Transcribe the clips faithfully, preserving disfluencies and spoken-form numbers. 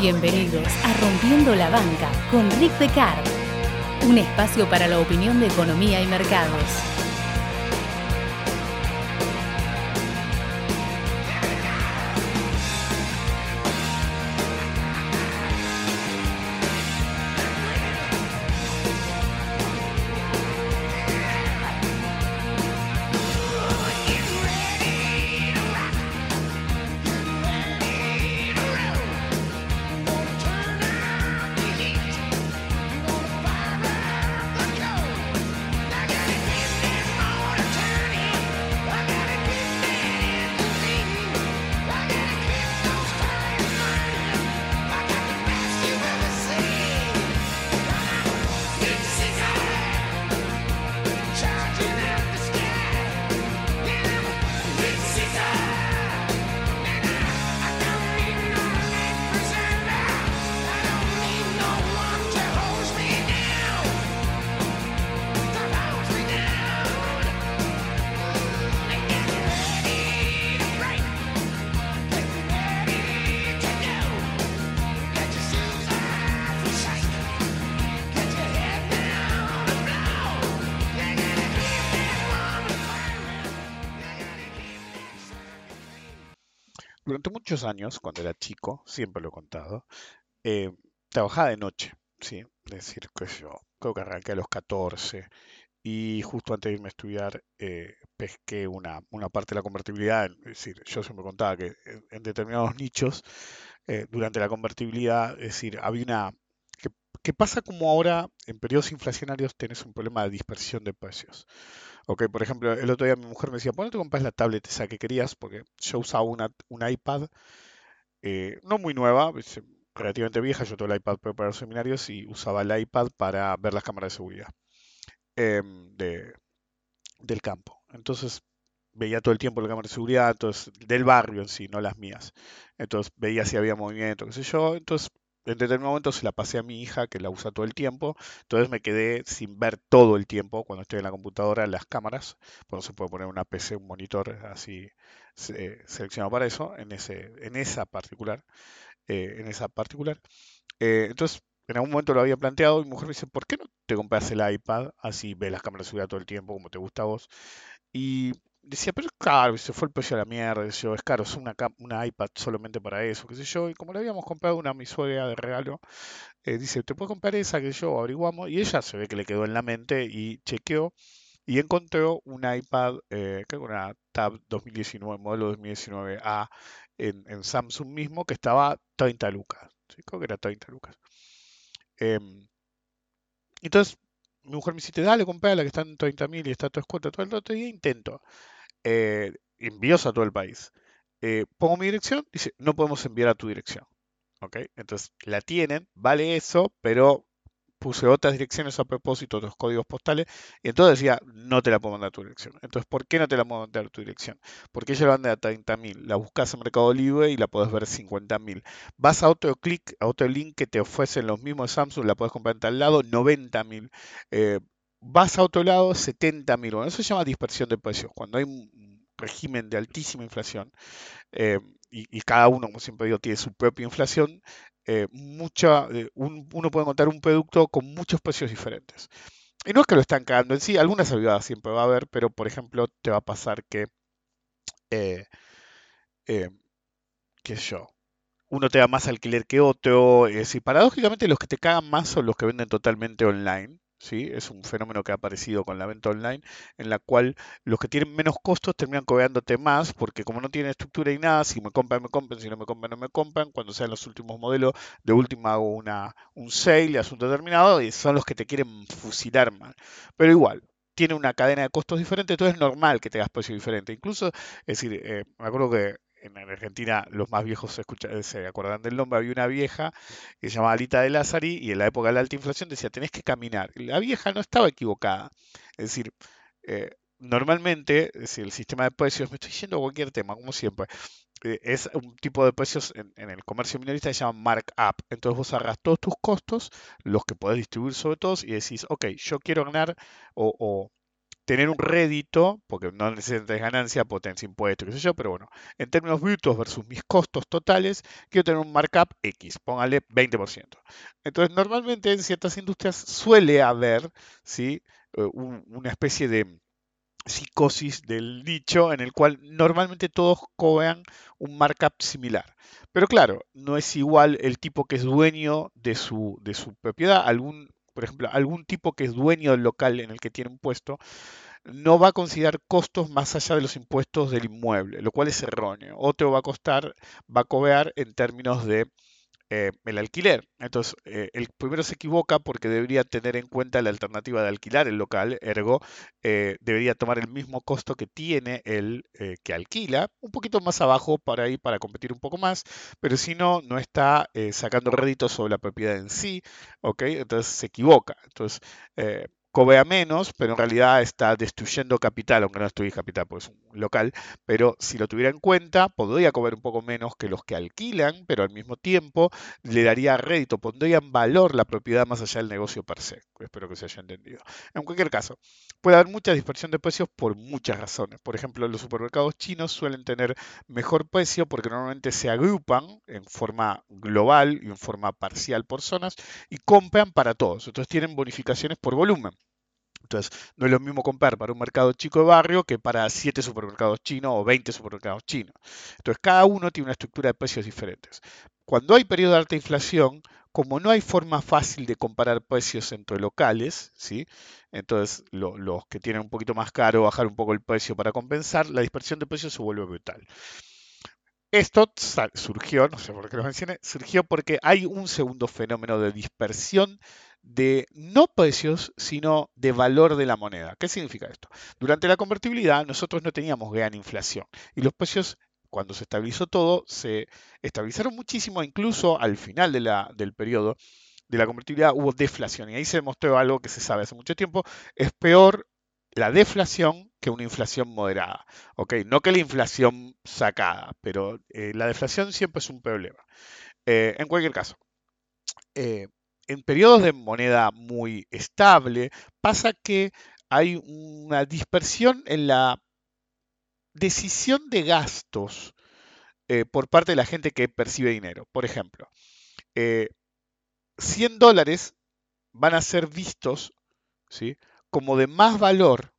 Bienvenidos a Rompiendo la Banca con Rick DeKar, un espacio para la opinión de economía y mercados. Durante muchos años, cuando era chico, siempre lo he contado, eh, trabajaba de noche, ¿sí? Es decir, que yo creo que arranqué a los catorce y justo antes de irme a estudiar eh, pesqué una, una parte de la convertibilidad. Es decir, yo siempre contaba que en, en determinados nichos, eh, durante la convertibilidad, es decir, había una... Que, que pasa como ahora en periodos inflacionarios tenés un problema de dispersión de precios. Okay, por ejemplo, el otro día mi mujer me decía, ¿por qué no te compras la tablet esa que querías? Porque yo usaba una, una iPad, eh, no muy nueva, relativamente vieja. Yo tuve el iPad para los seminarios y usaba el iPad para ver las cámaras de seguridad eh, de, del campo. Entonces veía todo el tiempo las cámaras de seguridad, entonces, del barrio en sí, no las mías. Entonces veía si había movimiento, qué sé yo. Entonces en determinado momento se la pasé a mi hija, que la usa todo el tiempo, entonces me quedé sin ver todo el tiempo cuando estoy en la computadora las cámaras, porque se puede poner una P C, un monitor así eh, seleccionado para eso, en ese, en esa particular, eh, en esa particular. Eh, entonces, en algún momento lo había planteado y mi mujer me dice, ¿por qué no te compras el iPad? Así ves las cámaras de seguridad todo el tiempo, como te gusta a vos. Y decía, pero es caro, se fue el precio a la mierda, yo, es caro, es una, una iPad solamente para eso, qué sé yo, y como le habíamos comprado una a mi suegra de regalo, eh, dice, ¿te puedo comprar esa? Que yo averiguamos, y ella se ve que le quedó en la mente y chequeó, y encontró una iPad, eh, creo que una Tab dos mil diecinueve, modelo dos mil diecinueve A, en, en Samsung mismo, que estaba treinta lucas, ¿sí? Creo que era treinta lucas. Eh, entonces, mi mujer me dice, dale, comprá la que está en treinta mil y está todo escueta, todo el otro día intento. Eh, envíos a todo el país. Eh, pongo mi dirección, dice, no podemos enviar a tu dirección. ¿Okay? Entonces, la tienen, vale eso, pero puse otras direcciones a propósito, otros códigos postales, y entonces decía, no te la puedo mandar a tu dirección. Entonces, ¿por qué no te la puedo mandar a tu dirección? Porque ella la manda a treinta mil, la buscas en Mercado Libre y la podés ver cincuenta mil. Vas a otro clic, a otro link que te ofrecen los mismos de Samsung, la podés comprar en tal lado, noventa mil. Eh, vas a otro lado, setenta mil. Bueno, eso se llama dispersión de precios. Cuando hay un régimen de altísima inflación, eh, y, y cada uno, como siempre digo, tiene su propia inflación, Eh, mucha, eh, un, uno puede encontrar un producto con muchos precios diferentes. Y no es que lo están cagando en sí, algunas avivadas siempre va a haber, pero por ejemplo te va a pasar que, eh, eh, qué sé yo, uno te da más alquiler que otro. Es decir, paradójicamente los que te cagan más son los que venden totalmente online. ¿Sí? Es un fenómeno que ha aparecido con la venta online, en la cual los que tienen menos costos terminan cobrándote más, porque como no tienen estructura y nada, si me compran, me compran, si no me compran, no me compran, cuando sean los últimos modelos, de última hago una, un sale, asunto terminado, y son los que te quieren fusilar mal. Pero igual, tiene una cadena de costos diferente, entonces es normal que tengas precios diferentes. Incluso, es decir, eh, me acuerdo que en Argentina los más viejos se, escuchan, se acordan del nombre, había una vieja que se llamaba Alita de Lázari y en la época de la alta inflación decía, tenés que caminar. La vieja no estaba equivocada. Es decir, eh, normalmente, es decir, el sistema de precios, me estoy yendo a cualquier tema, como siempre, eh, es un tipo de precios en, en el comercio minorista que se llama markup. Entonces vos agarrás todos tus costos, los que podés distribuir sobre todos, y decís, ok, yo quiero ganar o... o tener un rédito, porque no necesitas ganancia, potencia, impuestos, qué sé yo, pero bueno, en términos brutos versus mis costos totales, quiero tener un markup X, póngale veinte por ciento. Entonces, normalmente en ciertas industrias suele haber, ¿sí?, un, una especie de psicosis del nicho en el cual normalmente todos cobran un markup similar. Pero claro, no es igual el tipo que es dueño de su, de su propiedad. Algún, por ejemplo, algún tipo que es dueño del local en el que tiene un puesto no va a considerar costos más allá de los impuestos del inmueble, lo cual es erróneo. Otro va a costar, va a cobrar en términos de Eh, el alquiler. Entonces, eh, el primero se equivoca porque debería tener en cuenta la alternativa de alquilar el local, ergo, eh, debería tomar el mismo costo que tiene el eh, que alquila, un poquito más abajo para ir para competir un poco más, pero si no, no está eh, sacando réditos sobre la propiedad en sí, ¿ok? Entonces se equivoca. Entonces, eh, cobra menos, pero en realidad está destruyendo capital, aunque no destruye capital, pues es un local, pero si lo tuviera en cuenta, podría cobrar un poco menos que los que alquilan, pero al mismo tiempo le daría rédito, pondría en valor la propiedad más allá del negocio per se. Espero que se haya entendido. En cualquier caso, puede haber mucha dispersión de precios por muchas razones. Por ejemplo, los supermercados chinos suelen tener mejor precio porque normalmente se agrupan en forma global y en forma parcial por zonas y compran para todos. Entonces tienen bonificaciones por volumen. Entonces, no es lo mismo comprar para un mercado chico de barrio que para siete supermercados chinos o veinte supermercados chinos. Entonces, cada uno tiene una estructura de precios diferentes. Cuando hay periodo de alta inflación, como no hay forma fácil de comparar precios entre locales, ¿sí?, entonces lo, los que tienen un poquito más caro bajar un poco el precio para compensar, la dispersión de precios se vuelve brutal. Esto surgió, no sé por qué lo mencioné, surgió porque hay un segundo fenómeno de dispersión de no precios, sino de valor de la moneda. ¿Qué significa esto? Durante la convertibilidad nosotros no teníamos gran inflación y los precios, cuando se estabilizó todo, se estabilizaron muchísimo, incluso al final de la, del periodo de la convertibilidad hubo deflación y ahí se demostró algo que se sabe hace mucho tiempo, es peor la deflación que una inflación moderada. ¿Okay? No que la inflación sacada, pero eh, la deflación siempre es un problema. Eh, en cualquier caso, eh, en periodos de moneda muy estable, pasa que hay una dispersión en la decisión de gastos eh, por parte de la gente que percibe dinero. Por ejemplo, eh, cien dólares van a ser vistos, ¿sí?, como de más valor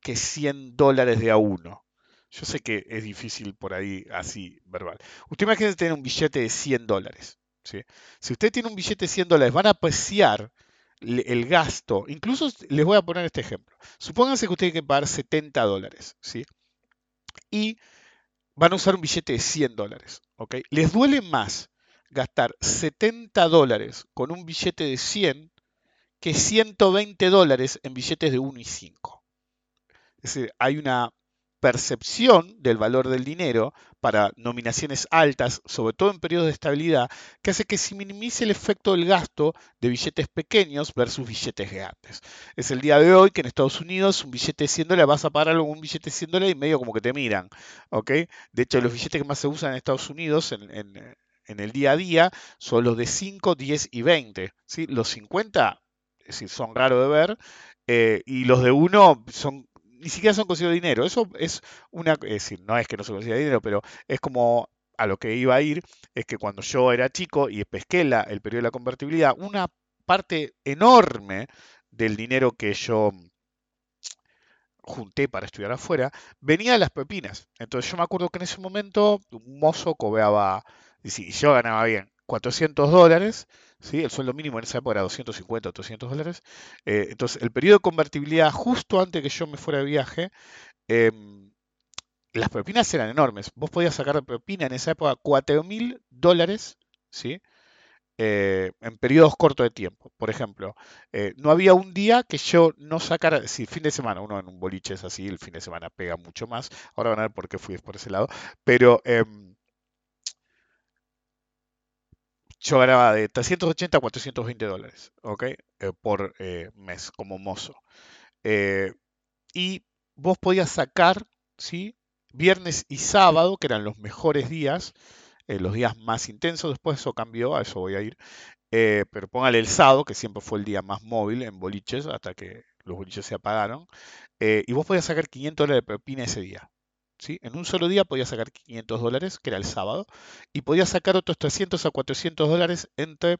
que cien dólares de a uno. Yo sé que es difícil por ahí así verbal. Usted imagínese tener un billete de cien dólares. ¿Sí? Si usted tiene un billete de cien dólares, van a apreciar el gasto. Incluso les voy a poner este ejemplo. Supónganse que usted tiene que pagar setenta dólares, ¿sí?, y van a usar un billete de cien dólares. ¿Okay? Les duele más gastar setenta dólares con un billete de cien que ciento veinte dólares en billetes de uno y cinco. Es decir, hay una percepción del valor del dinero para nominaciones altas, sobre todo en periodos de estabilidad, que hace que se minimice el efecto del gasto de billetes pequeños versus billetes grandes. Es el día de hoy que en Estados Unidos un billete de cien dólares vas a pagar algo con un billete de cien dólares y medio como que te miran. ¿Okay? De hecho, los billetes que más se usan en Estados Unidos en, en, en el día a día son los de cinco, diez y veinte. ¿Sí? Los cincuenta, es decir, son raros de ver, eh, y los de uno son... ni siquiera son considerados dinero. Eso es una... Es decir, no es que no se considera dinero, pero es como a lo que iba a ir, es que cuando yo era chico y pesqué la, el periodo de la convertibilidad, una parte enorme del dinero que yo junté para estudiar afuera venía de las propinas. Entonces yo me acuerdo que en ese momento un mozo cobraba, y si yo ganaba bien, cuatrocientos dólares, ¿sí? El sueldo mínimo en esa época era doscientos cincuenta, trescientos dólares. Eh, entonces, el periodo de convertibilidad, justo antes que yo me fuera de viaje, eh, las propinas eran enormes. Vos podías sacar de propina en esa época cuatro mil dólares, ¿sí?, eh, en periodos cortos de tiempo. Por ejemplo, eh, no había un día que yo no sacara, es decir, fin de semana, uno en un boliche es así, el fin de semana pega mucho más. Ahora van a ver por qué fui por ese lado, pero... Eh, yo ganaba de trescientos ochenta a cuatrocientos veinte dólares, ¿ok?, eh, por eh, mes como mozo. Eh, y vos podías sacar, ¿sí?, viernes y sábado, que eran los mejores días, eh, los días más intensos. Después eso cambió, a eso voy a ir. Eh, pero póngale el sábado, que siempre fue el día más móvil en boliches, hasta que los bolillos se apagaron, eh, y vos podías sacar quinientos dólares de propina ese día. ¿Sí? En un solo día podías sacar quinientos dólares, que era el sábado, y podías sacar otros trescientos a cuatrocientos dólares entre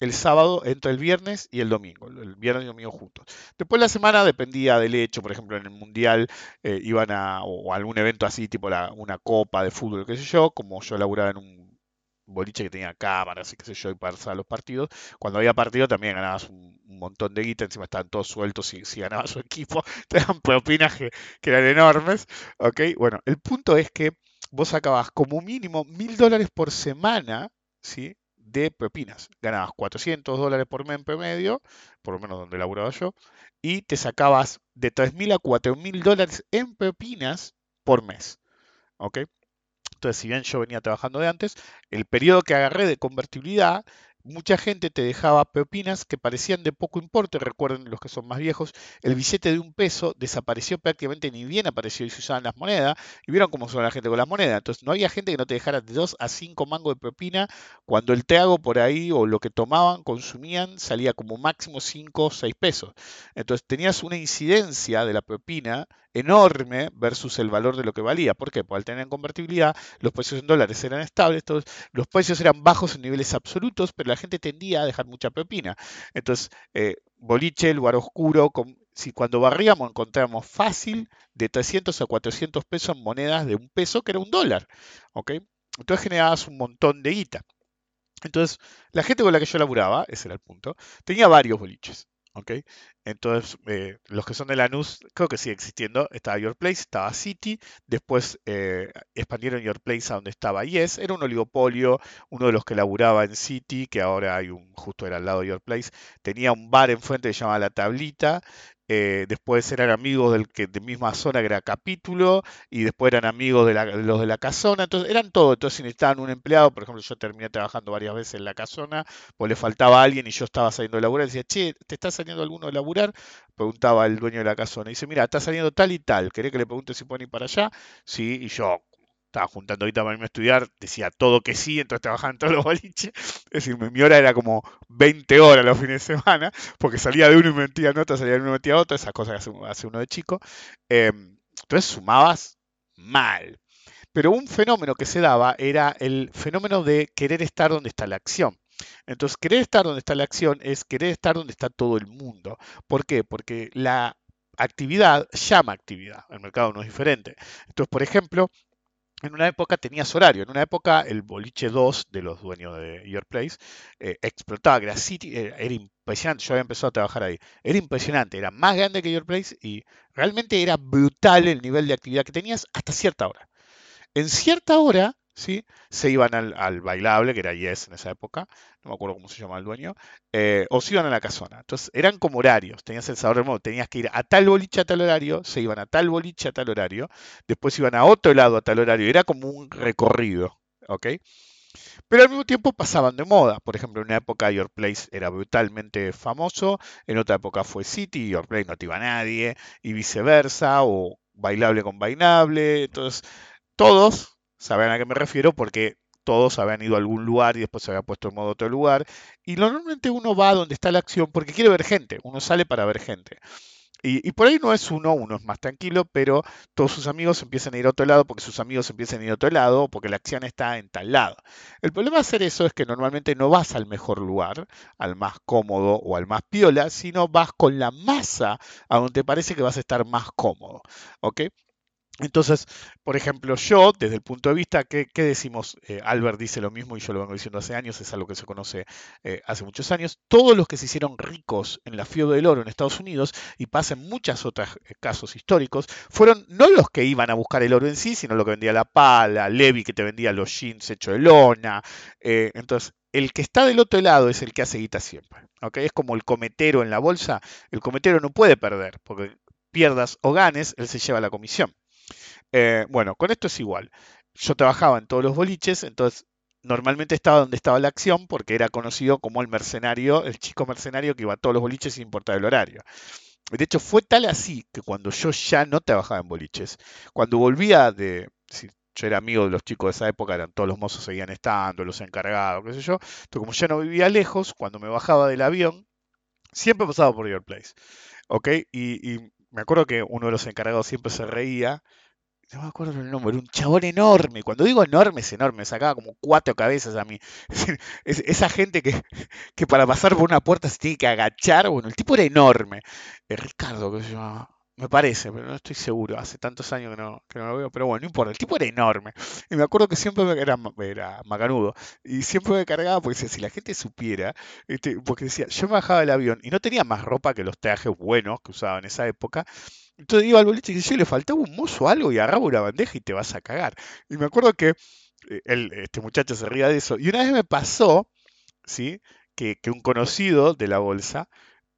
el sábado, entre el viernes y el domingo, el viernes y el domingo juntos. Después la semana dependía del hecho, por ejemplo, en el Mundial eh, iban a, o algún evento así, tipo la, una copa de fútbol, qué sé yo, como yo laburaba en un boliche que tenía cámaras y qué sé yo, y pasaba los partidos. Cuando había partido también ganabas un, un montón de guita, encima estaban todos sueltos y si ganaba su equipo te daban propinas que, que eran enormes. ¿Okay? Bueno, el punto es que vos sacabas como mínimo mil dólares por semana, ¿sí?, de propinas. Ganabas cuatrocientos dólares por mes en promedio, por lo menos donde laburaba yo, y te sacabas de tres mil a cuatro mil dólares en propinas por mes. ¿Ok? Entonces, si bien yo venía trabajando de antes, el periodo que agarré de convertibilidad, mucha gente te dejaba propinas que parecían de poco importe. Recuerden los que son más viejos, el billete de un peso desapareció prácticamente, ni bien apareció y se usaban las monedas. Y vieron cómo son la gente con las monedas. Entonces no había gente que no te dejara de dos a cinco mangos de propina cuando el trago por ahí o lo que tomaban, consumían, salía como máximo cinco o seis pesos. Entonces tenías una incidencia de la propina enorme versus el valor de lo que valía. ¿Por qué? Porque al tener convertibilidad, los precios en dólares eran estables, todos, los precios eran bajos en niveles absolutos, pero la gente tendía a dejar mucha propina. Entonces, eh, boliche, lugar oscuro, con, si cuando barríamos encontramos fácil de trescientos a cuatrocientos pesos en monedas de un peso, que era un dólar. ¿Okay? Entonces generabas un montón de guita. Entonces, la gente con la que yo laburaba, ese era el punto, tenía varios boliches. ¿Okay? Entonces, eh, los que son de Lanús, creo que sigue existiendo, estaba Your Place, estaba City, después eh, expandieron Your Place a donde estaba Yes, era un oligopolio, uno de los que laburaba en City, que ahora hay un, justo era al lado de Your Place, tenía un bar enfrente que se llamaba La Tablita, eh, después eran amigos del que de misma zona que era Capítulo, y después eran amigos de la, los de La Casona, entonces eran todos, entonces necesitaban un empleado, por ejemplo, yo terminé trabajando varias veces en La Casona, pues le faltaba alguien y yo estaba saliendo de laburar, y decía, che, ¿te está saliendo alguno de laburar? Preguntaba el dueño de la casona, dice, mira, está saliendo tal y tal, ¿querés que le pregunte si pueden ir para allá? Sí, y yo estaba juntando ahorita para irme a estudiar, decía todo que sí, entonces trabajaba en todos los boliches, es decir, mi hora era como veinte horas los fines de semana, porque salía de uno y metía en otra, salía de uno y metía en otra, esas cosas que hace, hace uno de chico, eh, entonces sumabas mal. Pero un fenómeno que se daba era el fenómeno de querer estar donde está la acción. Entonces, querer estar donde está la acción es querer estar donde está todo el mundo. ¿Por qué? Porque la actividad llama actividad. El mercado no es diferente. Entonces, por ejemplo, en una época tenías horario. En una época, el boliche dos de los dueños de Your Place eh, explotaba. Era, City, era, era impresionante. Yo había empezado a trabajar ahí. Era impresionante. Era más grande que Your Place y realmente era brutal el nivel de actividad que tenías hasta cierta hora. En cierta hora... ¿Sí? Se iban al, al bailable, que era Yes en esa época, no me acuerdo cómo se llamaba el dueño, eh, o se iban a la casona. Entonces eran como horarios, tenías el sabor del modo, tenías que ir a tal boliche a tal horario, se iban a tal boliche a tal horario, después iban a otro lado a tal horario, era como un recorrido, ¿ok? Pero al mismo tiempo pasaban de moda. Por ejemplo, en una época Your Place era brutalmente famoso, en otra época fue City, Your Place no te iba a nadie, y viceversa, o bailable con bailable, entonces todos... Saben a qué me refiero porque todos habían ido a algún lugar y después se había puesto en modo otro lugar. Y normalmente uno va donde está la acción porque quiere ver gente. Uno sale para ver gente. Y, y por ahí no es uno, uno es más tranquilo, pero todos sus amigos empiezan a ir a otro lado porque sus amigos empiezan a ir a otro lado porque la acción está en tal lado. El problema de hacer eso es que normalmente no vas al mejor lugar, al más cómodo o al más piola, sino vas con la masa a donde te parece que vas a estar más cómodo. ¿Ok? Entonces, por ejemplo, yo, desde el punto de vista, ¿qué, qué decimos? Eh, Albert dice lo mismo y yo lo vengo diciendo hace años, es algo que se conoce eh, hace muchos años. Todos los que se hicieron ricos en la fiebre del oro en Estados Unidos, y pasa en muchos otros casos históricos, fueron no los que iban a buscar el oro en sí, sino lo que vendía la pala, Levi que te vendía los jeans hechos de lona. Eh, entonces, el que está del otro lado es el que hace guita siempre. ¿Okay? Es como el cometero en la bolsa. El cometero no puede perder, porque pierdas o ganes, él se lleva la comisión. Eh, bueno, con esto es igual. Yo trabajaba en todos los boliches, entonces normalmente estaba donde estaba la acción porque era conocido como el mercenario, el chico mercenario que iba a todos los boliches sin importar el horario. De hecho, fue tal así que cuando yo ya no trabajaba en boliches, cuando volvía de... Si yo era amigo de los chicos de esa época, eran todos los mozos seguían estando, los encargados, qué sé yo. Entonces, como ya no vivía lejos, cuando me bajaba del avión, Siempre pasaba por Your Place, ¿ok? Y, y me acuerdo que uno de los encargados siempre se reía. No me acuerdo el nombre, era un chabón enorme. Cuando digo enorme, es enorme. Me sacaba como cuatro cabezas a mí. Es decir, es, esa gente que, que para pasar por una puerta se tiene que agachar. Bueno, el tipo era enorme. Eh, Ricardo, que se llamaba. Me parece, pero no estoy seguro. Hace tantos años que no, que no lo veo. Pero bueno, no importa. El tipo era enorme. Y me acuerdo que siempre me, era, era macanudo. Y siempre me cargaba porque decía, si la gente supiera... Este, porque decía, yo me bajaba del avión y no tenía más ropa que los trajes buenos que usaba en esa época. Entonces iba al boliche y decía, le faltaba un mozo o algo y agarraba una bandeja y te vas a cagar. Y me acuerdo que el, este muchacho se ría de eso. Y una vez me pasó, ¿sí? que, que un conocido de la bolsa,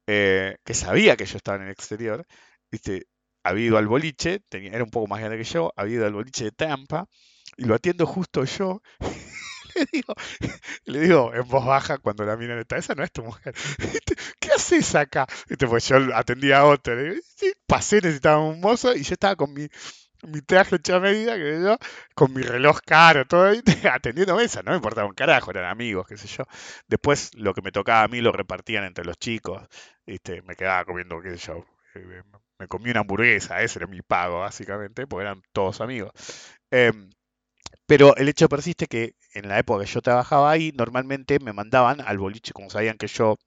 eh, que sabía que yo estaba en el exterior... Este, había ido al boliche, tenía, era un poco más grande que yo, había ido al boliche de Tampa, y lo atiendo justo yo, le digo, le digo en voz baja cuando la mina está, esa no es tu mujer, este, ¿qué haces acá? Este, pues yo atendía a otro, le digo, sí, pasé, necesitaba un mozo, y yo estaba con mi, mi traje hecho a medida, que yo, con mi reloj caro, todo, atendiendo esa, no me importaba un carajo, eran amigos, qué sé yo. Después lo que me tocaba a mí lo repartían entre los chicos, este, me quedaba comiendo, qué sé yo, me comí una hamburguesa, ese era mi pago básicamente, porque eran todos amigos. Eh, pero el hecho persiste que en la época que yo trabajaba ahí, normalmente me mandaban al boliche, como sabían que yo,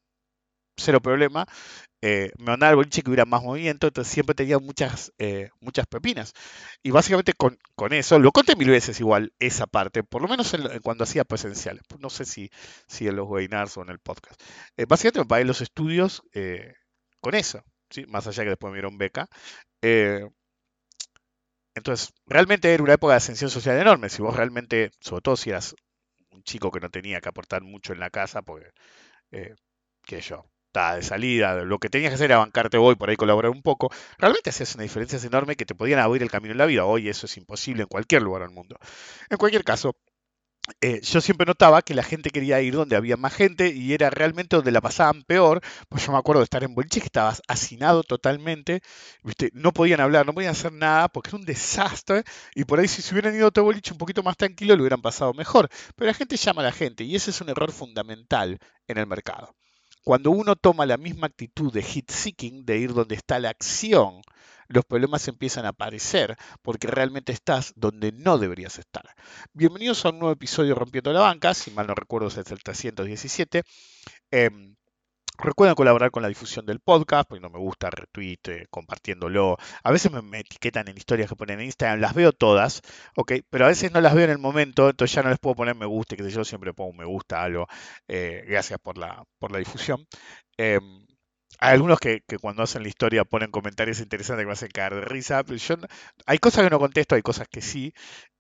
cero problema, eh, me mandaban al boliche que hubiera más movimiento, entonces siempre tenía muchas, eh, muchas pepinas. Y básicamente con, con eso, lo conté mil veces igual, esa parte, por lo menos en, en cuando hacía presenciales, no sé si, si en los webinars o en el podcast. Eh, básicamente me pagué los estudios eh, con eso. Sí, más allá que después me dieron beca. Eh, entonces, realmente era una época de ascensión social enorme. Si vos realmente, sobre todo si eras un chico que no tenía que aportar mucho en la casa, porque, eh, qué sé yo, estaba de salida, lo que tenías que hacer era bancarte vos y por ahí colaborar un poco, realmente hacías una diferencia enorme que te podían abrir el camino en la vida. Hoy eso es imposible en cualquier lugar del mundo. En cualquier caso, Eh, yo siempre notaba que la gente quería ir donde había más gente y era realmente donde la pasaban peor. Pues yo me acuerdo de estar en boliche que estabas hacinado totalmente, ¿viste? No podían hablar, no podían hacer nada porque era un desastre. Y por ahí, si se hubieran ido a otro boliche un poquito más tranquilo, lo hubieran pasado mejor. Pero la gente llama a la gente y ese es un error fundamental en el mercado. Cuando uno toma la misma actitud de hit seeking, de ir donde está la acción, los problemas empiezan a aparecer porque realmente estás donde no deberías estar. Bienvenidos a un nuevo episodio de Rompiendo la Banca, si mal no recuerdo es el trescientos diecisiete. Eh, recuerden colaborar con la difusión del podcast, porque no me gusta, retweet, eh, compartiéndolo. A veces me, me etiquetan en historias que ponen en Instagram, las veo todas, ¿okay? Pero a veces no las veo en el momento, entonces ya no les puedo poner me gusta, que yo siempre pongo un me gusta a algo. Eh, gracias por la, por la difusión. Eh, Hay algunos que, que cuando hacen la historia ponen comentarios interesantes que me hacen caer de risa. Pero yo, hay cosas que no contesto, hay cosas que sí.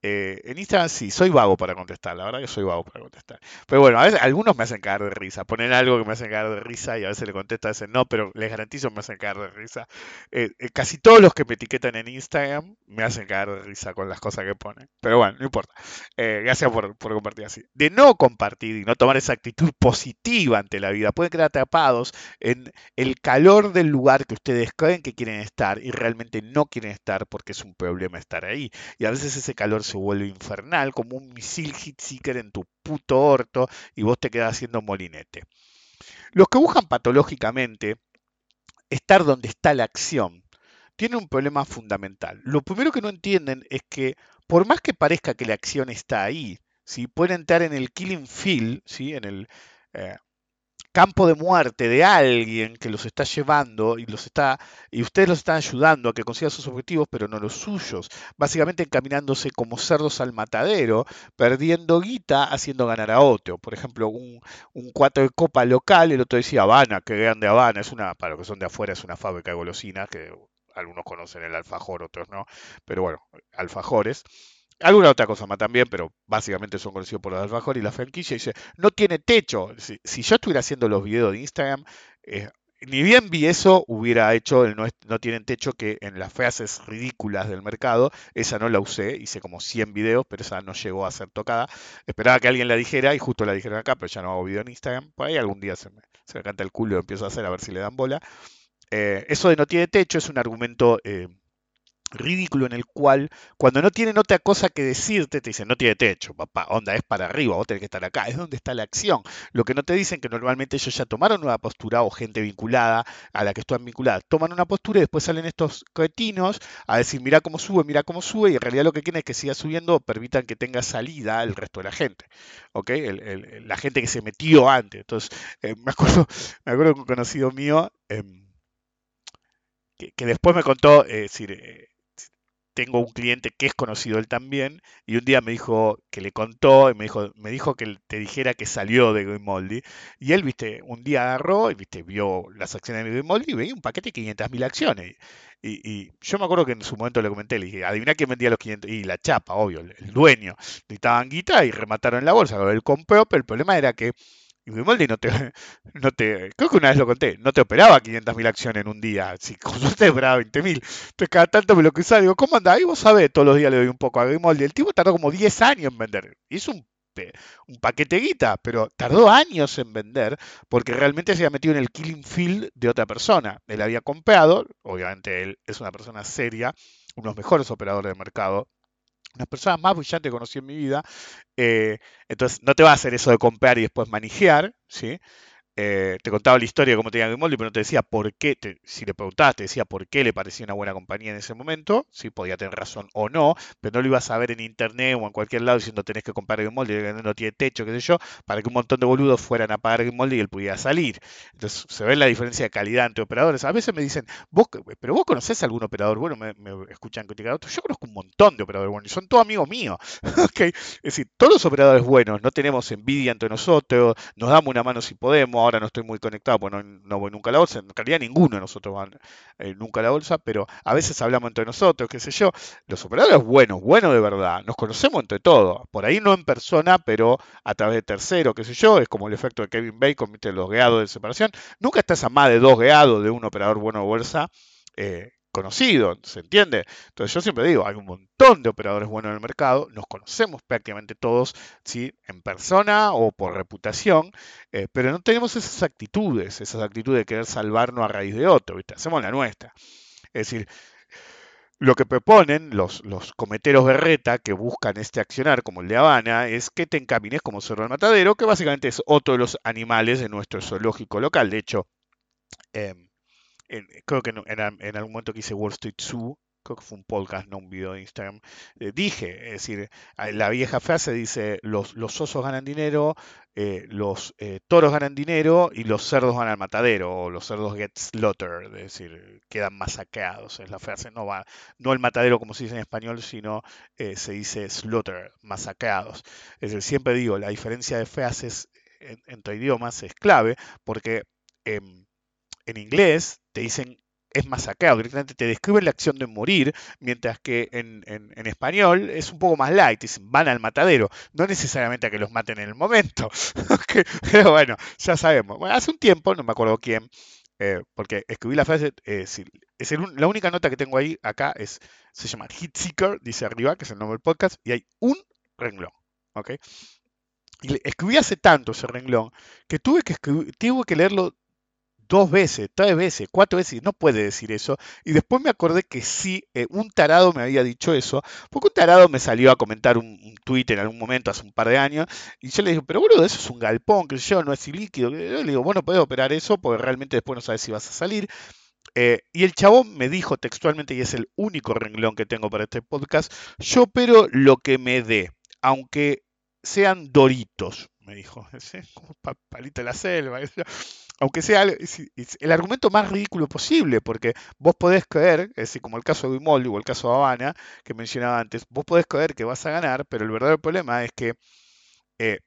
Eh, en Instagram sí, soy vago para contestar, la verdad que soy vago para contestar. Pero bueno, a veces algunos me hacen caer de risa. Ponen algo que me hacen caer de risa y a veces le contesto, a veces no, pero les garantizo me hacen caer de risa. Eh, eh, casi todos los que me etiquetan en Instagram me hacen caer de risa con las cosas que ponen. Pero bueno, no importa. Eh, gracias por, por compartir así. De no compartir y no tomar esa actitud positiva ante la vida, pueden quedar atrapados en el El calor del lugar que ustedes creen que quieren estar y realmente no quieren estar porque es un problema estar ahí. Y a veces ese calor se vuelve infernal, como un misil hit seeker en tu puto orto y vos te quedás haciendo molinete. Los que buscan patológicamente estar donde está la acción tienen un problema fundamental. Lo primero que no entienden es que por más que parezca que la acción está ahí, ¿sí? Pueden entrar en el killing field, ¿sí? en el... Eh, campo de muerte de alguien que los está llevando y los está y ustedes los están ayudando a que consigan sus objetivos, pero no los suyos. Básicamente encaminándose como cerdos al matadero, perdiendo guita, haciendo ganar a otro. Por ejemplo, un, un cuatro de copa local, el otro decía Habana, que grande Habana, es una, para los que son de afuera, es una fábrica de golosinas, que algunos conocen el alfajor, otros no, pero bueno, alfajores. Alguna otra cosa más también, pero básicamente son conocidos por los alfajores y la franquicia. Y dice, no tiene techo. Si, si yo estuviera haciendo los videos de Instagram, eh, ni bien vi eso, hubiera hecho el no, no tienen techo, que en las frases ridículas del mercado, esa no la usé. Hice como cien videos, pero esa no llegó a ser tocada. Esperaba que alguien la dijera y justo la dijeron acá, pero ya no hago video en Instagram. Por ahí algún día se me, se me canta el culo y lo empiezo a hacer a ver si le dan bola. Eh, eso de no tiene techo es un argumento... Eh, ridículo en el cual, cuando no tienen otra cosa que decirte, te dicen, no tiene techo, papá, onda, es para arriba, vos tenés que estar acá, es donde está la acción. Lo que no te dicen que normalmente ellos ya tomaron una postura, o gente vinculada a la que están vinculadas, toman una postura y después salen estos cretinos a decir, mirá cómo sube, mirá cómo sube, y en realidad lo que quieren es que siga subiendo o permitan que tenga salida el resto de la gente, ¿ok? El, el, la gente que se metió antes. Entonces, eh, me acuerdo, me acuerdo que un conocido mío, eh, que, que después me contó, eh, es decir, eh, tengo un cliente que es conocido él también, y un día me dijo que le contó, y me dijo, me dijo que te dijera que salió de Goimoldi, y él, viste, un día agarró y, viste, vio las acciones de Goimoldi y veía un paquete de quinientas mil acciones. Y, y yo me acuerdo que en su momento le comenté, le dije, adivina quién vendía los quinientos, y la chapa, obvio, el, el dueño. Necesitaban guita y remataron la bolsa, él compró, pero el problema era que Goimoldi no te, no te, creo que una vez lo conté, no te operaba quinientas mil acciones en un día, si con suerte operaba veinte mil. Entonces cada tanto me lo cruzaba, digo, ¿cómo andás? Y vos sabés, todos los días le doy un poco a Goimoldi. El tipo tardó como diez años en vender, hizo un, un paquete de guita, pero tardó años en vender porque realmente se había metido en el killing field de otra persona. Él había comprado, obviamente él es una persona seria, uno de los mejores operadores de mercado, unas personas más brillantes que conocí en mi vida, eh, entonces no te va a hacer eso de comprar y después manejar, ¿sí? Eh, te contaba la historia de cómo tenía Goimoldi, pero no te decía por qué, te, si le preguntabas, te decía por qué le parecía una buena compañía en ese momento, si ¿sí? podía tener razón o no, pero no lo ibas a ver en internet o en cualquier lado diciendo tenés que comprar Goimoldi, no tiene techo, qué sé yo, para que un montón de boludos fueran a pagar Goimoldi y él pudiera salir. Entonces se ve la diferencia de calidad entre operadores. A veces me dicen, vos, pero vos conocés a algún operador bueno, me, me escuchan criticar a otros, yo conozco un montón de operadores buenos y son todos amigos míos. Okay. Es decir, todos los operadores buenos, no tenemos envidia entre nosotros, nos damos una mano si podemos. Ahora no estoy muy conectado, pues no, no voy nunca a la bolsa. En realidad ninguno de nosotros va eh, nunca a la bolsa, pero a veces hablamos entre nosotros, qué sé yo. Los operadores buenos, buenos de verdad, nos conocemos entre todos. Por ahí no en persona, pero a través de terceros, qué sé yo. Es como el efecto de Kevin Bacon, ¿viste? Los geados de separación. Nunca estás a más de dos geados de un operador bueno de bolsa eh, conocido, ¿se entiende? Entonces yo siempre digo, hay un montón de operadores buenos en el mercado, nos conocemos prácticamente todos, ¿sí? En persona o por reputación, eh, pero no tenemos esas actitudes, esas actitudes de querer salvarnos a raíz de otro, ¿viste? Hacemos la nuestra. Es decir, lo que proponen los, los cometeros berreta que buscan este accionar, como el de Habana, es que te encamines como Zorro del Matadero, que básicamente es otro de los animales de nuestro zoológico local. De hecho, eh, creo que en, en, en algún momento que hice Wall Street Zoo, creo que fue un podcast, no un video de Instagram, eh, dije, es decir, la vieja frase dice, los, los osos ganan dinero, eh, los eh, toros ganan dinero y los cerdos van al matadero, o los cerdos get slaughtered, es decir, quedan masacrados, es la frase, no va, no el matadero como se dice en español, sino eh, se dice slaughtered, masacrados. Es decir, siempre digo, la diferencia de frases en, entre idiomas es clave, porque eh, en inglés te dicen es masacrado, directamente te describen la acción de morir, mientras que en, en, en español es un poco más light, dicen van al matadero, no necesariamente a que los maten en el momento, pero bueno, ya sabemos. Bueno, hace un tiempo, no me acuerdo quién, eh, porque escribí la frase, eh, es, es el, la única nota que tengo ahí, acá, es se llama Hit Seeker, dice arriba, que es el nombre del podcast, y hay un renglón, ¿ok? Y le, escribí hace tanto ese renglón, que tuve que, escribir, tuve que leerlo dos veces, tres veces, cuatro veces, no puede decir eso. Y después me acordé que sí, eh, un tarado me había dicho eso, porque un tarado me salió a comentar un, un tuit en algún momento, hace un par de años, y yo le dije, pero boludo, eso es un galpón, que yo, no es ilíquido. Yo le digo, bueno, podés operar eso, porque realmente después no sabes si vas a salir. Eh, y el chabón me dijo textualmente, y es el único renglón que tengo para este podcast, yo opero lo que me dé, aunque sean Doritos, me dijo, ¿sí? Como palito de la selva, ¿sí? Aunque sea el argumento más ridículo posible, porque vos podés creer, es decir, como el caso de Goimoldi o el caso de Habana, que mencionaba antes, vos podés creer que vas a ganar, pero el verdadero problema es que eh,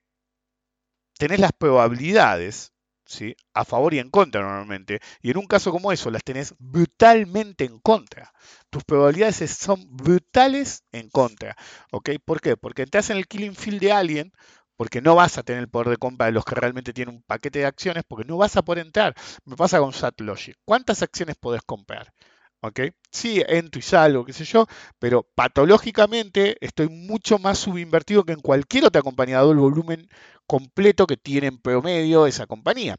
tenés las probabilidades, ¿sí? A favor y en contra normalmente, y en un caso como eso las tenés brutalmente en contra. Tus probabilidades son brutales en contra, ¿ok? ¿Por qué? Porque entras en el killing field de alguien, porque no vas a tener el poder de compra de los que realmente tienen un paquete de acciones, porque no vas a poder entrar. Me pasa con SatLogic. ¿Cuántas acciones podés comprar? ¿Okay? Sí, entro y salgo, qué sé yo, pero patológicamente estoy mucho más subinvertido que en cualquier otra compañía, dado el volumen completo que tiene en promedio esa compañía.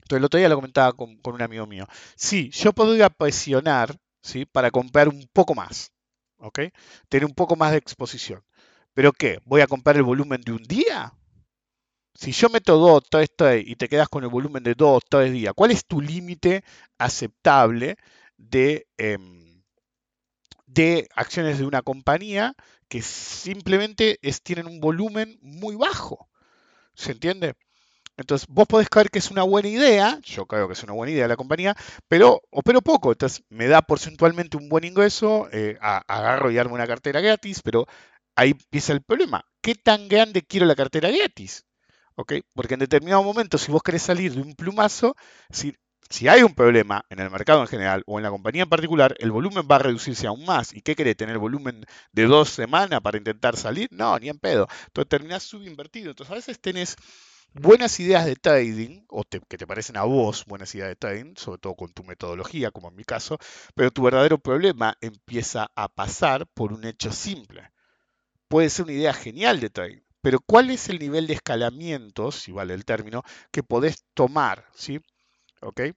Entonces el otro día lo comentaba con, con un amigo mío. Sí, yo podría presionar ¿sí? Para comprar un poco más, ¿ok? Tener un poco más de exposición. ¿Pero qué? ¿Voy a comprar el volumen de un día? Si yo meto dos, tres, tres y te quedas con el volumen de dos, tres días, ¿cuál es tu límite aceptable de, eh, de acciones de una compañía que simplemente es, tienen un volumen muy bajo? ¿Se entiende? Entonces, vos podés creer que es una buena idea, yo creo que es una buena idea la compañía, pero opero poco. Entonces, me da porcentualmente un buen ingreso, eh, a, agarro y armo una cartera gratis, pero ahí empieza el problema. ¿Qué tan grande quiero la cartera gratis? ¿Okay? Porque en determinado momento, si vos querés salir de un plumazo, si, si hay un problema en el mercado en general o en la compañía en particular, el volumen va a reducirse aún más. ¿Y qué querés? ¿Tener volumen de dos semanas para intentar salir? No, ni en pedo. Entonces terminás subinvertido. Entonces a veces tenés buenas ideas de trading, o te, que te parecen a vos buenas ideas de trading, sobre todo con tu metodología, como en mi caso, pero tu verdadero problema empieza a pasar por un hecho simple. Puede ser una idea genial de trading, pero ¿cuál es el nivel de escalamiento, si vale el término, que podés tomar? ¿Sí? ¿Okay?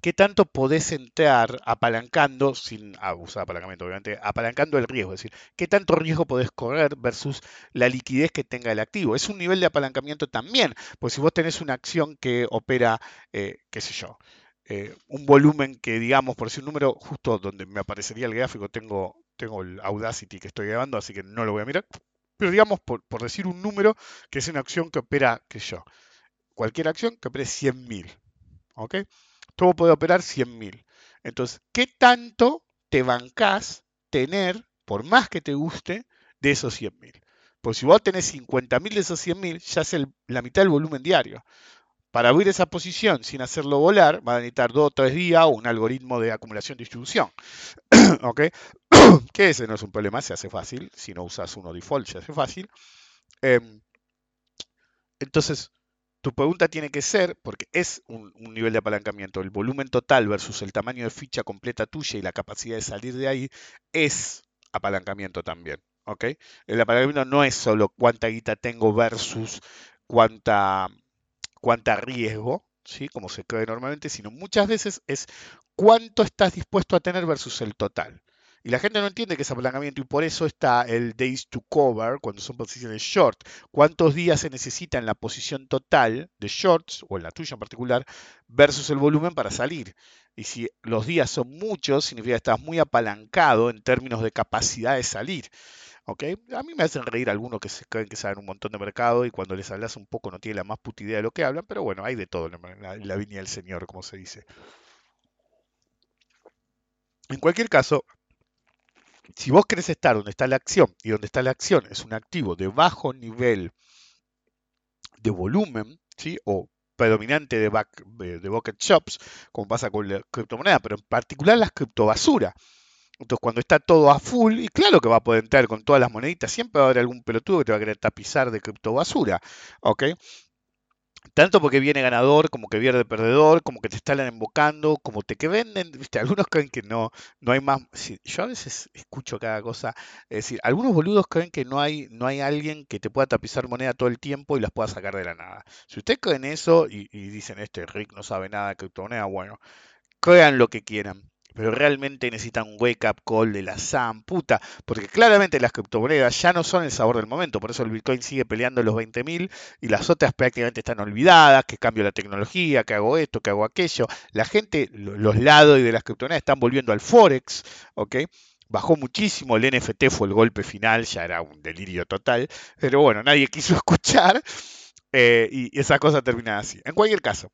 ¿Qué tanto podés entrar apalancando, sin abusar de apalancamiento, obviamente, apalancando el riesgo? Es decir, ¿qué tanto riesgo podés correr versus la liquidez que tenga el activo? Es un nivel de apalancamiento también, porque si vos tenés una acción que opera, eh, qué sé yo, eh, un volumen que, digamos, por decir un número, justo donde me aparecería el gráfico, tengo, tengo el Audacity que estoy grabando, así que no lo voy a mirar, pero digamos, por, por decir un número, que es una acción que opera, qué sé yo, cualquier acción que opere cien mil, ¿ok? Todo puede operar cien mil. Entonces, ¿qué tanto te bancás tener, por más que te guste, de esos cien mil? Porque si vos tenés cincuenta mil de esos cien mil, ya es el, la mitad del volumen diario. Para abrir esa posición sin hacerlo volar, va a necesitar dos o tres días o un algoritmo de acumulación de distribución. ¿Okay? Que ese no es un problema, se hace fácil. Si no usas uno default, se hace fácil. Eh, entonces, tu pregunta tiene que ser, porque es un, un nivel de apalancamiento, el volumen total versus el tamaño de ficha completa tuya y la capacidad de salir de ahí, es apalancamiento también, ¿ok? El apalancamiento no es solo cuánta guita tengo versus cuánta, cuánta riesgo, ¿sí? Como se cree normalmente, sino muchas veces es cuánto estás dispuesto a tener versus el total. Y la gente no entiende que es apalancamiento y por eso está el days to cover cuando son posiciones short. ¿Cuántos días se necesita en la posición total de shorts, o en la tuya en particular, versus el volumen para salir? Y si los días son muchos, significa que estás muy apalancado en términos de capacidad de salir. ¿Okay? A mí me hacen reír algunos que se creen que saben un montón de mercado y cuando les hablas un poco no tienen la más puta idea de lo que hablan, pero bueno, hay de todo en la, la viña del señor, como se dice. En cualquier caso, si vos querés estar donde está la acción, y donde está la acción es un activo de bajo nivel de volumen, ¿sí? O predominante de, back, de bucket shops, como pasa con la criptomoneda, pero en particular las criptobasura. Entonces, cuando está todo a full, y claro que va a poder entrar con todas las moneditas, siempre va a haber algún pelotudo que te va a querer tapizar de criptobasura, ¿ok? Tanto porque viene ganador, como que viene perdedor, como que te están embocando, como te que venden, viste, algunos creen que no, no hay más. Yo a veces escucho cada cosa, es decir, algunos boludos creen que no hay, no hay alguien que te pueda tapizar moneda todo el tiempo y las pueda sacar de la nada. Si ustedes creen eso y, y dicen, este Rick no sabe nada de criptomoneda, bueno, crean lo que quieran. Pero realmente necesitan un wake-up call de la S A M, puta, porque claramente las criptomonedas ya no son el sabor del momento, por eso el Bitcoin sigue peleando los veinte mil y las otras prácticamente están olvidadas, que cambio la tecnología, que hago esto, que hago aquello. La gente, los lados de las criptomonedas están volviendo al Forex, ¿ok? Bajó muchísimo, el N F T fue el golpe final, ya era un delirio total, pero bueno, nadie quiso escuchar eh, y esa cosa termina así. En cualquier caso,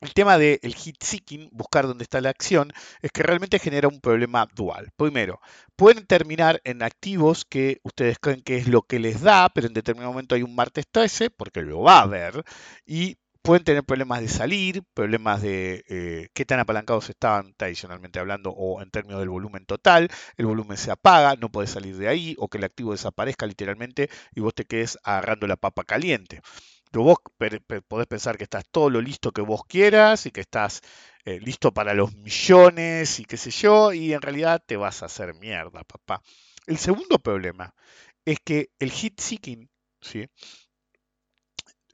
el tema del hit seeking, buscar dónde está la acción, es que realmente genera un problema dual. Primero, pueden terminar en activos que ustedes creen que es lo que les da, pero en determinado momento hay un martes trece, porque lo va a haber, y pueden tener problemas de salir, problemas de eh, qué tan apalancados estaban tradicionalmente hablando, o en términos del volumen total, el volumen se apaga, no podés salir de ahí, o que el activo desaparezca literalmente y vos te quedes agarrando la papa caliente. Vos podés pensar que estás todo lo listo que vos quieras y que estás eh, listo para los millones y qué sé yo, y en realidad te vas a hacer mierda, papá. El segundo problema es que el hit seeking, ¿sí?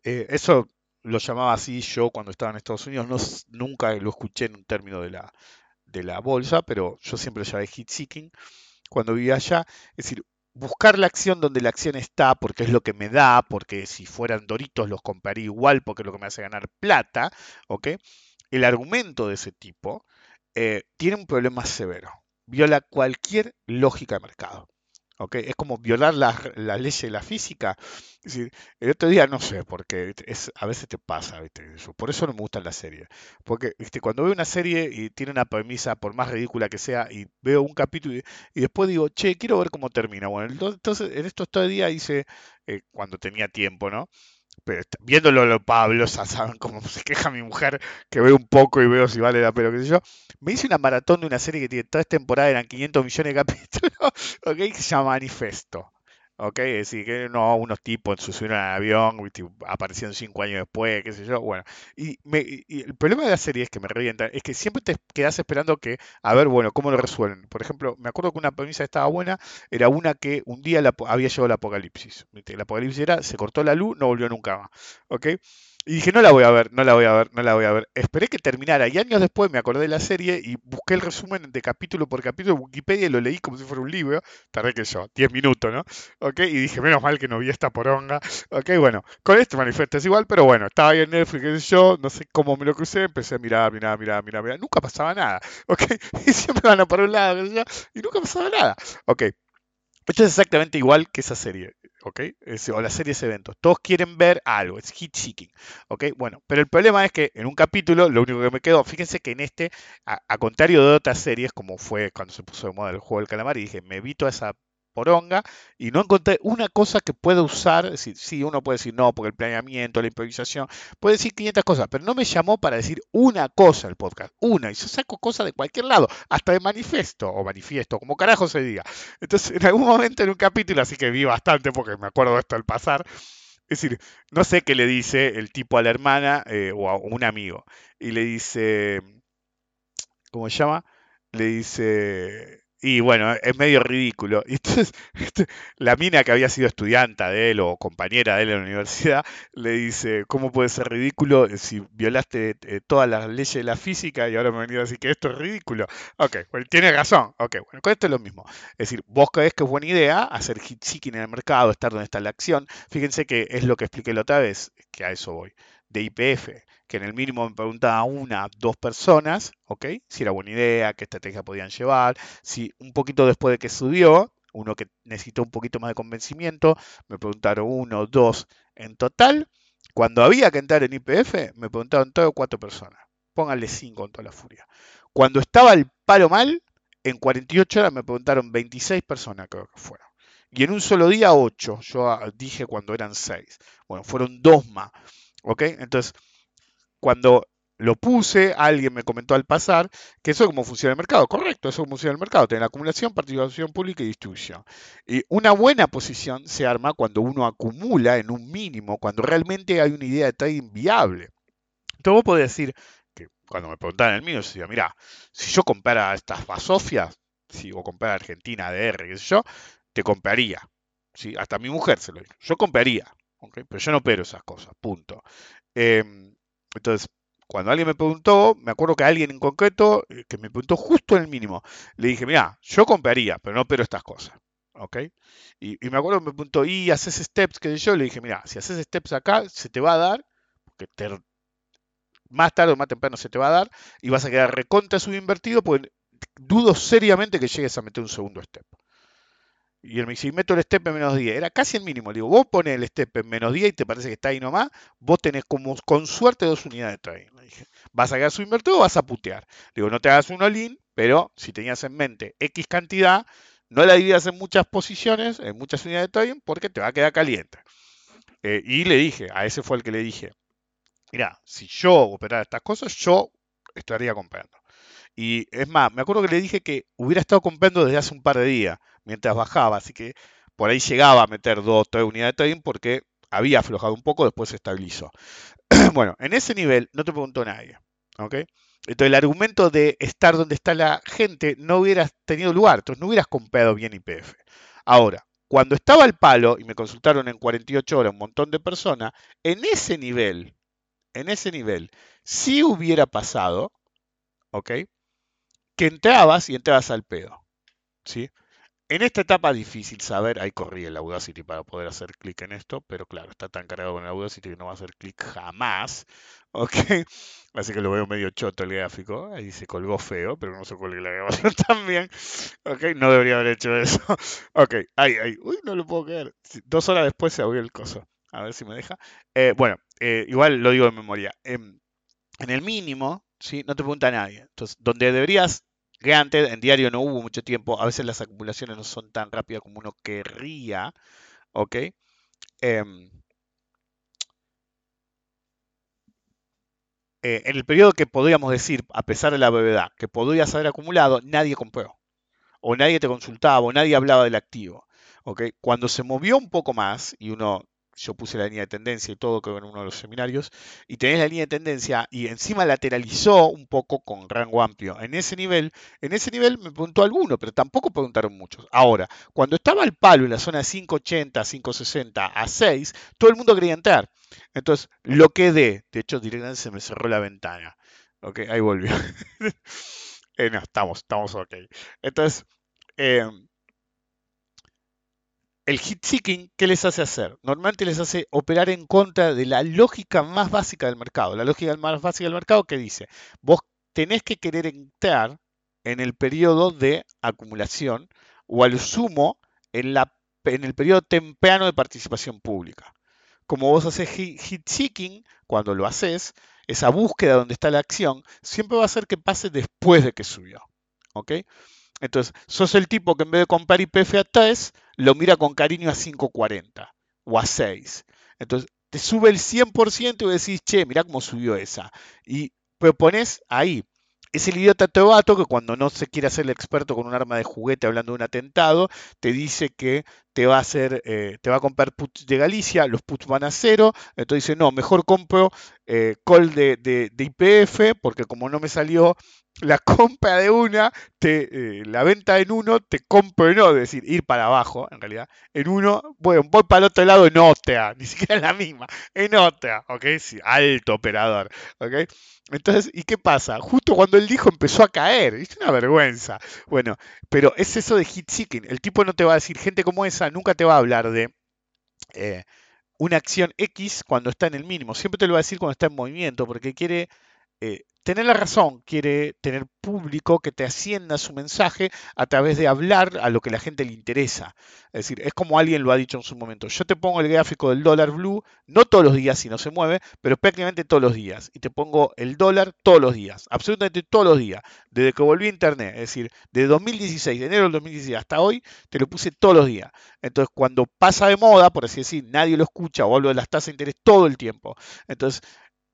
eh, eso lo llamaba así yo cuando estaba en Estados Unidos, no, nunca lo escuché en un término de la, de la bolsa, pero yo siempre lo llamé hit seeking cuando vivía allá. Es decir, buscar la acción donde la acción está, porque es lo que me da, porque si fueran Doritos los compraría igual, porque es lo que me hace ganar plata. ¿Okay? El argumento de ese tipo eh, tiene un problema severo. Viola cualquier lógica de mercado. ¿Okay? Es como violar las la leyes de la física. Es decir, el otro día, no sé, porque es, a veces te pasa, ¿viste? Por eso no me gustan las series. Porque, ¿viste? Cuando veo una serie y tiene una premisa, por más ridícula que sea, y veo un capítulo y, y después digo, che, quiero ver cómo termina. Bueno, entonces, en estos tres días hice, eh, cuando tenía tiempo, ¿no? Pero, viéndolo lo Pablo, saben cómo se queja mi mujer, que veo un poco y veo si vale la pena, qué sé yo. Me hice una maratón de una serie que tiene tres temporadas, eran quinientos millones de capítulos, ¿okay? Que se llama Manifesto. ¿Okay? Es decir, que no, unos tipos se subieron al avión, tipo, aparecieron cinco años después, qué sé yo. Bueno, y, me, y el problema de la serie es que me revienta, es que siempre te quedás esperando que, a ver, bueno, cómo lo resuelven. Por ejemplo, me acuerdo que una premisa estaba buena, era una que un día la, había llegado el apocalipsis. El apocalipsis era, se cortó la luz, no volvió nunca más. ¿Okay? Y dije, no la voy a ver, no la voy a ver, no la voy a ver. Esperé que terminara y años después me acordé de la serie y busqué el resumen de capítulo por capítulo de Wikipedia y lo leí como si fuera un libro. Tardé que yo, diez minutos, ¿no? ¿Ok? Y dije, menos mal que no vi esta poronga. ¿Ok? Bueno, con este manifiesto es igual, pero bueno, estaba ahí en Netflix, qué sé yo, no sé cómo me lo crucé, empecé a mirar, mirar, mirar, mirar, mirar. Nunca pasaba nada, ¿ok? Y siempre van a por un lado, y nunca pasaba nada, ¿ok? Esto es exactamente igual que esa serie, ¿ok? O las series eventos. Todos quieren ver algo, es hit seeking, ¿ok? Bueno, pero el problema es que en un capítulo, lo único que me quedó, fíjense que en este, a, a contrario de otras series, como fue cuando se puso de moda el juego del calamar, y dije, me evito a esa poronga, y no encontré una cosa que pueda usar. Es decir, sí, uno puede decir no, porque el planeamiento, la improvisación, puede decir quinientas cosas, pero no me llamó para decir una cosa el podcast, una, y yo saco cosas de cualquier lado, hasta de manifiesto, o manifiesto, como carajo se diga. Entonces, en algún momento en un capítulo, así que vi bastante, porque me acuerdo de esto al pasar, es decir, no sé qué le dice el tipo a la hermana, eh, o a un amigo, y le dice, ¿cómo se llama? Le dice... Y bueno, es medio ridículo. Y entonces, la mina que había sido estudianta de él o compañera de él en la universidad, le dice, ¿cómo puede ser ridículo si violaste eh, todas las leyes de la física y ahora me han venido a decir que esto es ridículo? Ok, bueno, tiene razón. Ok, bueno, con esto es lo mismo. Es decir, vos creés que es buena idea hacer hit seeking en el mercado, estar donde está la acción. Fíjense que es lo que expliqué la otra vez, que a eso voy, de Y P F, que en el mínimo me preguntaba una, dos personas, ¿ok? Si era buena idea, qué estrategia podían llevar, si un poquito después de que subió, uno que necesitó un poquito más de convencimiento, me preguntaron uno, dos en total. Cuando había que entrar en Y P F, me preguntaron tres o cuatro personas. Pónganle cinco en toda la furia. Cuando estaba el palo mal, en cuarenta y ocho horas me preguntaron veintiséis personas, creo que fueron. Y en un solo día, ocho. Yo dije cuando eran seis. Bueno, fueron dos más. ¿Ok? Entonces... Cuando lo puse, alguien me comentó al pasar que eso es como funciona el mercado. Correcto, eso es como funciona el mercado. Tiene acumulación, participación pública y distribución. Y una buena posición se arma cuando uno acumula en un mínimo, cuando realmente hay una idea de trading viable. Entonces vos podés decir, que cuando me preguntaban el mío, yo decía, mirá, si yo comprara estas basofias, si o comprara Argentina, A D R, qué sé yo, te compraría. ¿Sí? Hasta a mi mujer se lo dijo. Yo compraría. ¿Okay? Pero yo no opero esas cosas, punto. Eh, Entonces, cuando alguien me preguntó, me acuerdo que alguien en concreto, que me preguntó justo en el mínimo, le dije, mirá, yo compraría, pero no opero estas cosas. ¿Ok? Y, y me acuerdo que me preguntó, ¿y haces steps? ¿Qué sé yo? Le dije, mirá, si haces steps acá, se te va a dar, porque te, más tarde o más temprano se te va a dar, y vas a quedar recontra subinvertido, porque dudo seriamente que llegues a meter un segundo step. Y él me dice, meto el step en menos diez. Era casi el mínimo. Le digo, vos pones el step en menos diez y te parece que está ahí nomás. Vos tenés como con suerte dos unidades de trading. Le dije, ¿vas a quedar subinvertido o vas a putear? Le digo, no te hagas un all-in, pero si tenías en mente X cantidad, no la dividas en muchas posiciones, en muchas unidades de trading, porque te va a quedar caliente. Eh, y le dije, a ese fue el que le dije, mirá, si yo operara estas cosas, yo estaría comprando. Y es más, me acuerdo que le dije que hubiera estado comprando desde hace un par de días, mientras bajaba, así que por ahí llegaba a meter dos, tres unidades de trading porque había aflojado un poco, después se estabilizó. Bueno, en ese nivel no te preguntó nadie, ¿ok? Entonces el argumento de estar donde está la gente no hubieras tenido lugar, entonces no hubieras comprado bien Y P F. Ahora, cuando estaba al palo y me consultaron en cuarenta y ocho horas un montón de personas, en ese nivel, en ese nivel, sí hubiera pasado, ¿ok? que entrabas y entrabas al pedo, ¿sí? En esta etapa difícil saber, ahí corrí el Audacity para poder hacer clic en esto, pero claro, está tan cargado con el Audacity que no va a hacer clic jamás, ¿ok? Así que lo veo medio choto el gráfico, ahí se colgó feo, pero no se colgó la grabación también, ¿ok? No debería haber hecho eso, ¿ok? Ahí, ahí, uy, no lo puedo creer, dos horas después se abrió el coso, a ver si me deja. Eh, bueno, eh, igual lo digo de memoria, eh, en el mínimo, ¿sí? No te pregunta a nadie, entonces, donde deberías... Que antes en diario no hubo mucho tiempo, a veces las acumulaciones no son tan rápidas como uno querría, ¿ok? Eh, eh, en el periodo que podríamos decir, a pesar de la brevedad, que podrías haber acumulado, nadie compró, o nadie te consultaba, o nadie hablaba del activo, ¿ok? Cuando se movió un poco más, y uno... Yo puse la línea de tendencia y todo, creo, en uno de los seminarios, y tenés la línea de tendencia y encima lateralizó un poco con rango amplio. En ese nivel, en ese nivel me preguntó alguno, pero tampoco preguntaron muchos. Ahora, cuando estaba el palo en la zona de cinco ochenta, cinco sesenta a seis, todo el mundo quería entrar. Entonces, lo quedé. De hecho, directamente se me cerró la ventana. Ok, ahí volvió. eh, no, estamos, estamos ok. Entonces, eh, el hit seeking, ¿qué les hace hacer? Normalmente les hace operar en contra de la lógica más básica del mercado. La lógica más básica del mercado que dice, vos tenés que querer entrar en el periodo de acumulación o al sumo en, la, en el periodo temprano de participación pública. Como vos haces hit seeking, cuando lo haces, esa búsqueda donde está la acción, siempre va a hacer que pase después de que subió. ¿Ok? Entonces, sos el tipo que en vez de comprar Y P F a tres, lo mira con cariño a cinco cuarenta o a seis. Entonces, te sube el cien por ciento y decís, che, mirá cómo subió esa. Y propones ahí. Es el idiota tebato que cuando no se quiere hacer el experto con un arma de juguete hablando de un atentado, te dice que te va a hacer, eh, te va a comprar puts de Galicia, los puts van a cero, entonces dice, no, mejor compro eh, call de Y P F, porque como no me salió la compra de una, te, eh, la venta en uno, te compro en otro, es decir, ir para abajo, en realidad, en uno, bueno, voy para el otro lado en otra, ni siquiera en la misma, en otra, ¿ok? Sí, alto operador, ¿ok? Entonces, ¿y qué pasa? Justo cuando él dijo empezó a caer. Es una vergüenza. Bueno, pero es eso de hit seeking. El tipo no te va a decir, gente como esa nunca te va a hablar de eh, una acción X cuando está en el mínimo. Siempre te lo va a decir cuando está en movimiento, porque quiere eh, tener la razón, quiere tener público que te ascienda su mensaje a través de hablar a lo que la gente le interesa. Es decir, es como alguien lo ha dicho en su momento. Yo te pongo el gráfico del dólar blue, no todos los días si no se mueve, pero prácticamente todos los días. Y te pongo el dólar todos los días, absolutamente todos los días. Desde que volví a internet, es decir, de dos mil dieciséis, de enero del dos mil dieciséis hasta hoy, te lo puse todos los días. Entonces, cuando pasa de moda, por así decir, nadie lo escucha o hablo de las tasas de interés todo el tiempo. Entonces,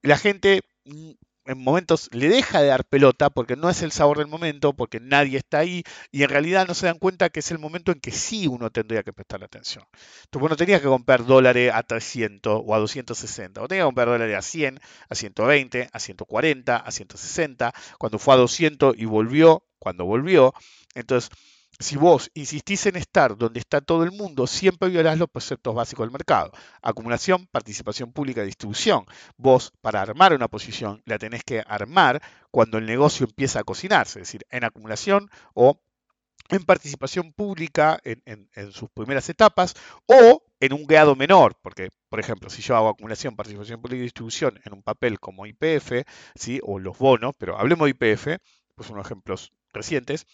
la gente... en momentos le deja de dar pelota porque no es el sabor del momento, porque nadie está ahí y en realidad no se dan cuenta que es el momento en que sí uno tendría que prestar atención. Entonces vos no tenías que comprar dólares a trescientos o a doscientos sesenta, vos tenías que comprar dólares a cien, a ciento veinte, a ciento cuarenta, a ciento sesenta, cuando fue a doscientos y volvió, cuando volvió. Entonces, si vos insistís en estar donde está todo el mundo, siempre violás los preceptos básicos del mercado. Acumulación, participación pública y distribución. Vos, para armar una posición, la tenés que armar cuando el negocio empieza a cocinarse. Es decir, en acumulación o en participación pública en, en, en sus primeras etapas o en un grado menor. Porque, por ejemplo, si yo hago acumulación, participación pública y distribución en un papel como Y P F, ¿sí? O los bonos, pero hablemos de Y P F, pues unos ejemplos recientes.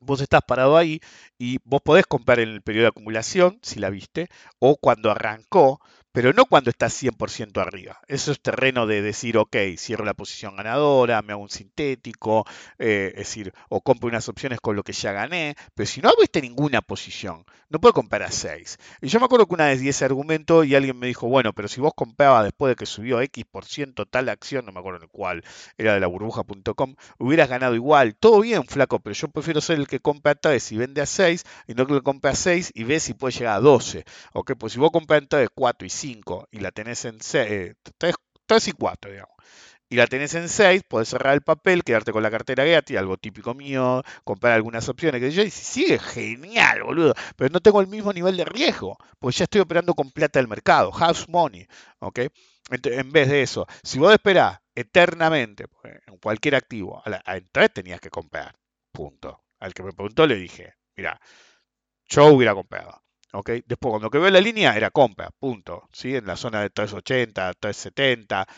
Vos estás parado ahí y vos podés comprar en el periodo de acumulación, si la viste, o cuando arrancó, pero no cuando estás cien por ciento arriba. Eso es terreno de decir, ok, cierro la posición ganadora, me hago un sintético, eh, es decir, o compro unas opciones con lo que ya gané, pero si no abriste ninguna posición, no puedo comprar a seis. Y yo me acuerdo que una vez di ese argumento y alguien me dijo, bueno, pero si vos comprabas después de que subió X por ciento tal acción, no me acuerdo en cuál, era de la burbuja punto com, hubieras ganado igual, todo bien, flaco, pero yo prefiero ser el que compra a tres y vende a seis, y no que lo compra a seis y ve si puede llegar a doce. Ok, pues si vos compras en tres, cuatro y cinco y la tenés en seis, eh, tres, tres y cuatro, digamos, y la tenés en seis, podés cerrar el papel, quedarte con la cartera gratis, algo típico mío, comprar algunas opciones, que yo y sigue genial, boludo, pero no tengo el mismo nivel de riesgo, pues ya estoy operando con plata del mercado, house money, ¿ok? Entonces, en vez de eso, si vos esperás eternamente, en cualquier activo, a, la, a entrar tenías que comprar. punto. Al que me preguntó le dije, mira, yo hubiera comprado. ¿Okay? Después, cuando que veo la línea, era compra, punto. ¿Sí? En la zona de tres ochenta, tres setenta,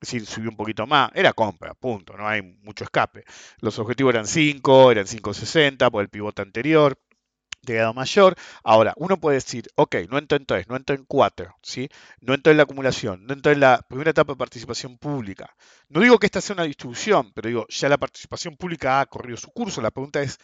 si subió un poquito más, era compra, punto. No hay mucho escape. Los objetivos eran cinco, eran cinco sesenta por el pivote anterior, de grado mayor. Ahora, uno puede decir, ok, no entro en tres, no entro en cuatro, ¿sí? No entro en la acumulación, no entro en la primera etapa de participación pública. No digo que esta sea una distribución, pero digo, ya la participación pública ha corrido su curso. La pregunta es,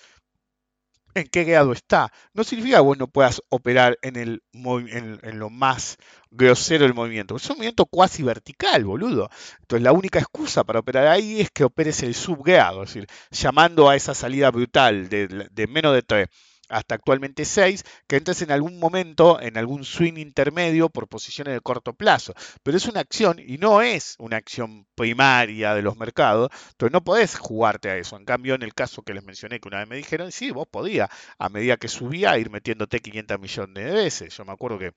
¿en qué grado está? No significa que vos no puedas operar en, el, en, en lo más grosero del movimiento. Es un movimiento cuasi vertical, boludo. Entonces la única excusa para operar ahí es que operes el subgrado, es decir, llamando a esa salida brutal de, de menos de tres hasta actualmente seis, que entres en algún momento en algún swing intermedio por posiciones de corto plazo. Pero es una acción y no es una acción primaria de los mercados, entonces no podés jugarte a eso. En cambio, en el caso que les mencioné, que una vez me dijeron, sí, vos podías, a medida que subía, ir metiéndote quinientos millones de veces. Yo me acuerdo que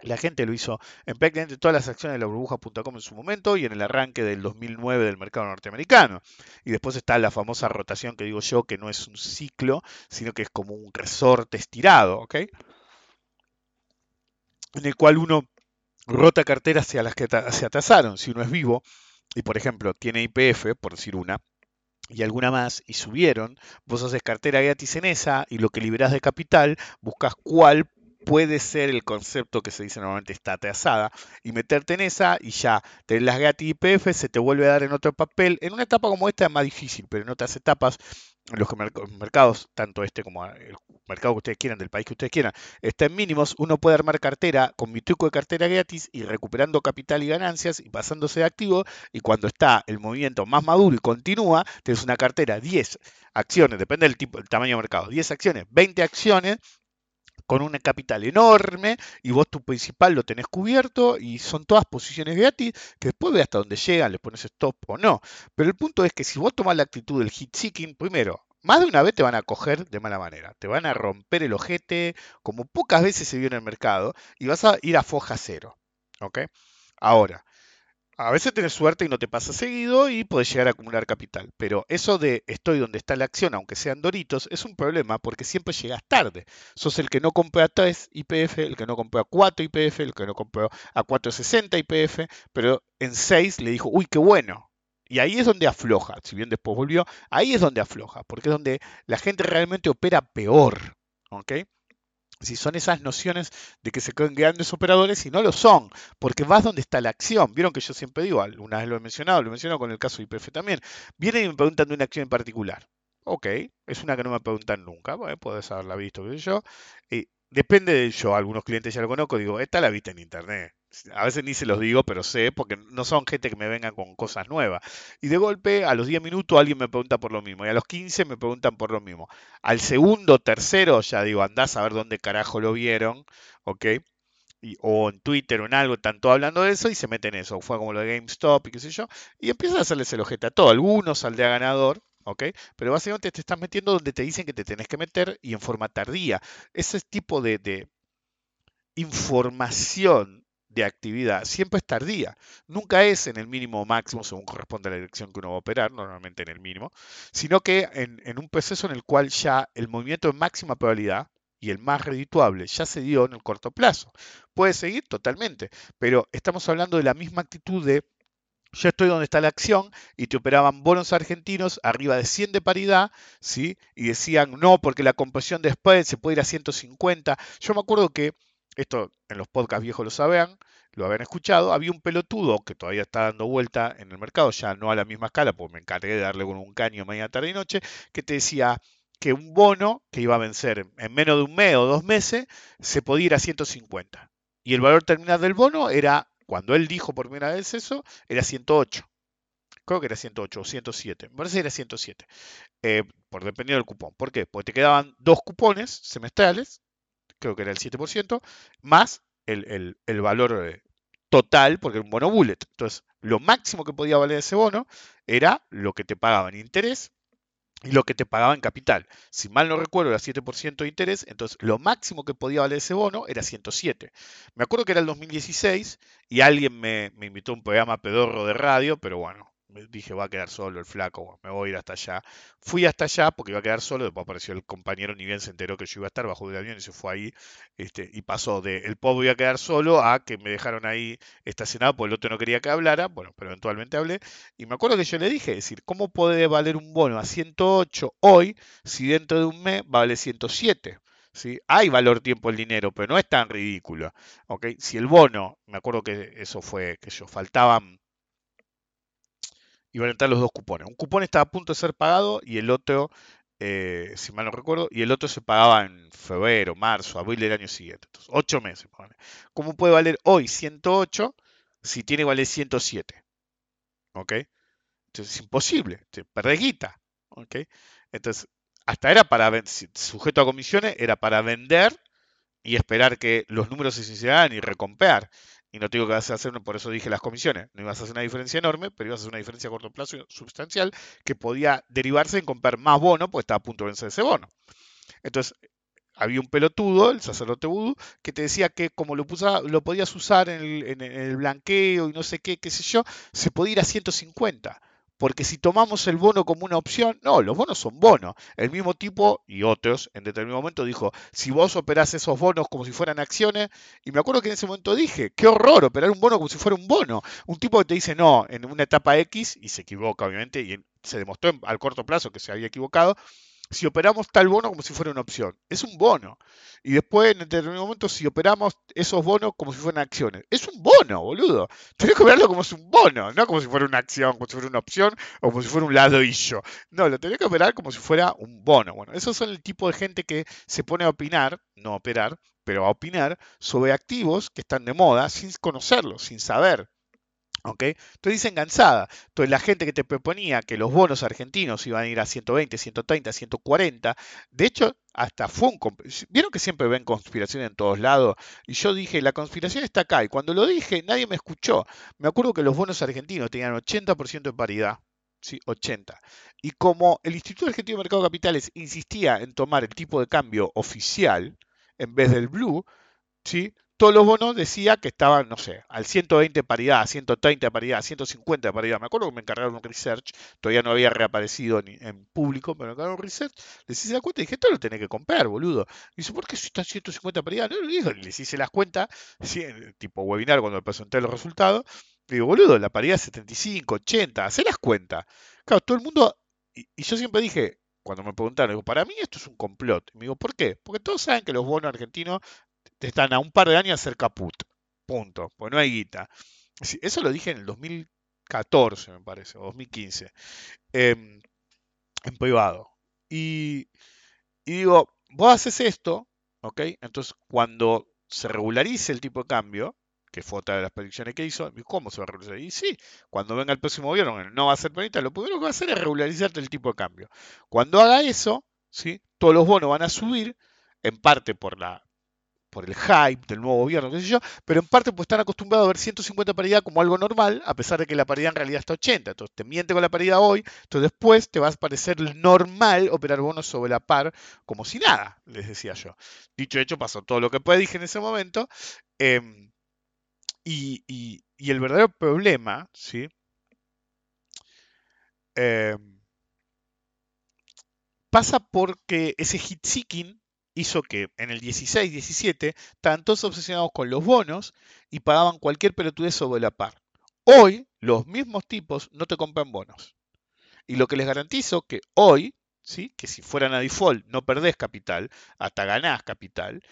la gente lo hizo en prácticamente todas las acciones de la burbuja punto com en su momento y en el arranque del dos mil nueve del mercado norteamericano. Y después está la famosa rotación que digo yo, que no es un ciclo, sino que es como un resorte estirado, ¿ok? En el cual uno rota carteras hacia las que se atasaron. Si uno es vivo y, por ejemplo, tiene Y P F, por decir una, y alguna más, y subieron, vos haces cartera gratis en esa y lo que liberás de capital, buscas cuál puede ser el concepto que se dice normalmente está atrasada, y meterte en esa y ya tenés las gratis Y P F, se te vuelve a dar en otro papel. En una etapa como esta es más difícil, pero en otras etapas, en los mercados, tanto este como el mercado que ustedes quieran, del país que ustedes quieran, está en mínimos, uno puede armar cartera con mi truco de cartera gratis y recuperando capital y ganancias y pasándose de activo, y cuando está el movimiento más maduro y continúa, tenés una cartera, diez acciones, depende del tipo, el tamaño de mercado, diez acciones, veinte acciones, con un capital enorme, y vos tu principal lo tenés cubierto, y son todas posiciones gratis, que después ve hasta dónde llegan, le pones stop o no. Pero el punto es que si vos tomás la actitud del hit seeking, primero, más de una vez te van a coger de mala manera, te van a romper el ojete, como pocas veces se vio en el mercado, y vas a ir a foja cero. ¿Ok? Ahora, a veces tenés suerte y no te pasa seguido y podés llegar a acumular capital. Pero eso de estoy donde está la acción, aunque sean doritos, es un problema porque siempre llegas tarde. Sos el que no compra a tres Y P F, el que no compró a cuatro Y P F, el que no compró a cuatrocientos sesenta Y P F, pero en seis le dijo, uy, qué bueno. Y ahí es donde afloja. Si bien después volvió, ahí es donde afloja. Porque es donde la gente realmente opera peor. ¿Ok? Si son esas nociones de que se creen grandes operadores y no lo son, porque vas donde está la acción. Vieron que yo siempre digo, alguna vez lo he mencionado, lo he mencionado con el caso de Y P F también. Vienen y me preguntan de una acción en particular. Ok, es una que no me preguntan nunca, bueno, podés haberla visto, qué sé yo. Eh, depende de yo, algunos clientes ya lo conozco, digo, esta la viste en internet. A veces ni se los digo, pero sé, porque no son gente que me venga con cosas nuevas. Y de golpe, a los diez minutos, alguien me pregunta por lo mismo. Y a los quince me preguntan por lo mismo. Al segundo, tercero, ya digo, andás a ver dónde carajo lo vieron, ¿ok? Y, o en Twitter o en algo, están todos hablando de eso y se meten en eso. Fue como lo de GameStop y qué sé yo. Y empiezan a hacerles el ojete a todo. Algunos saldrá ganador, ¿ok? Pero básicamente te estás metiendo donde te dicen que te tenés que meter y en forma tardía. Ese tipo de, de información de actividad siempre es tardía, nunca es en el mínimo o máximo según corresponde a la dirección que uno va a operar, normalmente en el mínimo, sino que en, en un proceso en el cual ya el movimiento de máxima probabilidad y el más redituable ya se dio en el corto plazo. Puede seguir totalmente, pero estamos hablando de la misma actitud de yo estoy donde está la acción y te operaban bonos argentinos arriba de cien de paridad, ¿sí? Y decían no, porque la compresión de spread se puede ir a ciento cincuenta. Yo me acuerdo que esto en los podcasts viejos lo sabían, lo habían escuchado. Había un pelotudo que todavía está dando vuelta en el mercado, ya no a la misma escala, porque me encargué de darle con un caño mañana, tarde y noche, que te decía que un bono que iba a vencer en menos de un mes o dos meses se podía ir a ciento cincuenta. Y el valor terminal del bono era, cuando él dijo por primera vez eso, era ciento ocho. Creo que era ciento ocho o ciento siete. Me parece que era ciento siete, eh, por, dependiendo del cupón. ¿Por qué? Porque te quedaban dos cupones semestrales, creo que era el siete por ciento, más el, el, el valor total, porque era un bono bullet. Entonces, lo máximo que podía valer ese bono era lo que te pagaba en interés y lo que te pagaba en capital. Si mal no recuerdo, era siete por ciento de interés, entonces lo máximo que podía valer ese bono era ciento siete. Me acuerdo que era el dos mil dieciséis y alguien me, me invitó a un programa pedorro de radio, pero bueno, dije, va a quedar solo el flaco, me voy a ir hasta allá. Fui hasta allá porque iba a quedar solo, después apareció el compañero, ni bien se enteró que yo iba a estar, bajó del avión y se fue ahí. Este, y pasó de el pop voy a quedar solo a que me dejaron ahí estacionado porque el otro no quería que hablara. Bueno, pero eventualmente hablé. Y me acuerdo que yo le dije, es decir, ¿cómo puede valer un bono a ciento ocho hoy si dentro de un mes vale ciento siete? ¿Sí? Hay valor tiempo el dinero, pero no es tan ridículo. ¿Okay? Si el bono, me acuerdo que eso fue, que yo faltaban... Iban a entrar los dos cupones. Un cupón estaba a punto de ser pagado y el otro, eh, si mal no recuerdo, y el otro se pagaba en febrero, marzo, abril del año siguiente. Entonces, ocho meses. ¿Cómo puede valer hoy ciento ocho si tiene que valer ciento siete? ¿Ok? Entonces, es imposible. Perdés guita. ¿Ok? Entonces, hasta era para, sujeto a comisiones, era para vender y esperar que los números se sinceraran y recomprar. Y no te digo que vas a hacer, por eso dije las comisiones. No ibas a hacer una diferencia enorme, pero ibas a hacer una diferencia a corto plazo sustancial que podía derivarse en comprar más bono, porque estaba a punto de vencer ese bono. Entonces, había un pelotudo, el sacerdote vudú, que te decía que como lo, pusa, lo podías usar en el, en el blanqueo y no sé qué, qué sé yo, se podía ir a ciento cincuenta. Porque si tomamos el bono como una opción, no, los bonos son bonos. El mismo tipo y otros en determinado momento dijo, si vos operás esos bonos como si fueran acciones, y me acuerdo que en ese momento dije, qué horror operar un bono como si fuera un bono. Un tipo que te dice no, en una etapa X, y se equivoca obviamente, y se demostró en, al corto plazo que se había equivocado, si operamos tal bono como si fuera una opción, es un bono. Y después en determinado momento si operamos esos bonos como si fueran acciones, es un bono, boludo. Tenés que operarlo como si fuera un bono, no como si fuera una acción, como si fuera una opción o como si fuera un ladrillo. No, lo tenés que operar como si fuera un bono. Bueno, esos son el tipo de gente que se pone a opinar, no a operar, pero a opinar sobre activos que están de moda sin conocerlos, sin saber. ¿Okay? Entonces dicen cansada. Entonces la gente que te proponía que los bonos argentinos iban a ir a ciento veinte, ciento treinta, ciento cuarenta, de hecho hasta fue un... Vieron que siempre ven conspiración en todos lados, y yo dije, la conspiración está acá, y cuando lo dije nadie me escuchó. Me acuerdo que los bonos argentinos tenían ochenta por ciento de paridad, ¿sí? ochenta. Y como el Instituto Argentino de Mercado de Capitales insistía en tomar el tipo de cambio oficial en vez del blue, ¿sí? Todos los bonos decía que estaban, no sé, al ciento veinte de paridad, a ciento treinta de paridad, a ciento cincuenta de paridad. Me acuerdo que me encargaron un research, todavía no había reaparecido ni en público, pero me encargaron un research, les hice la cuenta y dije, esto lo tenés que comprar, boludo. Y dice, ¿por qué si está a ciento cincuenta de paridad? No, les hice las cuentas, ¿sí? Tipo webinar cuando presenté los resultados, y digo, boludo, la paridad es setenta y cinco, ochenta, hacé las cuentas. Claro, todo el mundo, y, y yo siempre dije, cuando me preguntaron, digo, para mí esto es un complot. Y me digo, ¿por qué? Porque todos saben que los bonos argentinos están a un par de años a ser caput. Punto. Pues no hay guita. Eso lo dije en el dos mil catorce, me parece, o dos mil quince, eh, en privado. Y, y digo, vos haces esto, ¿ok? Entonces, cuando se regularice el tipo de cambio, que fue otra de las predicciones que hizo, ¿cómo se va a regularizar? Y sí, cuando venga el próximo gobierno, no va a ser penita, lo primero que va a hacer es regularizarte el tipo de cambio. Cuando haga eso, ¿sí? Todos los bonos van a subir, en parte por la... por el hype del nuevo gobierno, qué sé yo, pero en parte pues están acostumbrados a ver ciento cincuenta paridad como algo normal, a pesar de que la paridad en realidad está ochenta, entonces te miente con la paridad hoy, entonces después te va a parecer normal operar bonos sobre la par como si nada, les decía yo. Dicho hecho, pasó todo lo que dije en ese momento, eh, y, y, y el verdadero problema, ¿sí? Eh, pasa porque ese hit-seeking hizo que en el dieciséis diecisiete estaban todos obsesionados con los bonos y pagaban cualquier pelotudez sobre la par. Hoy, los mismos tipos no te compran bonos. Y lo que les garantizo que hoy, ¿sí? Que si fueran a default no perdés capital, hasta ganás capital.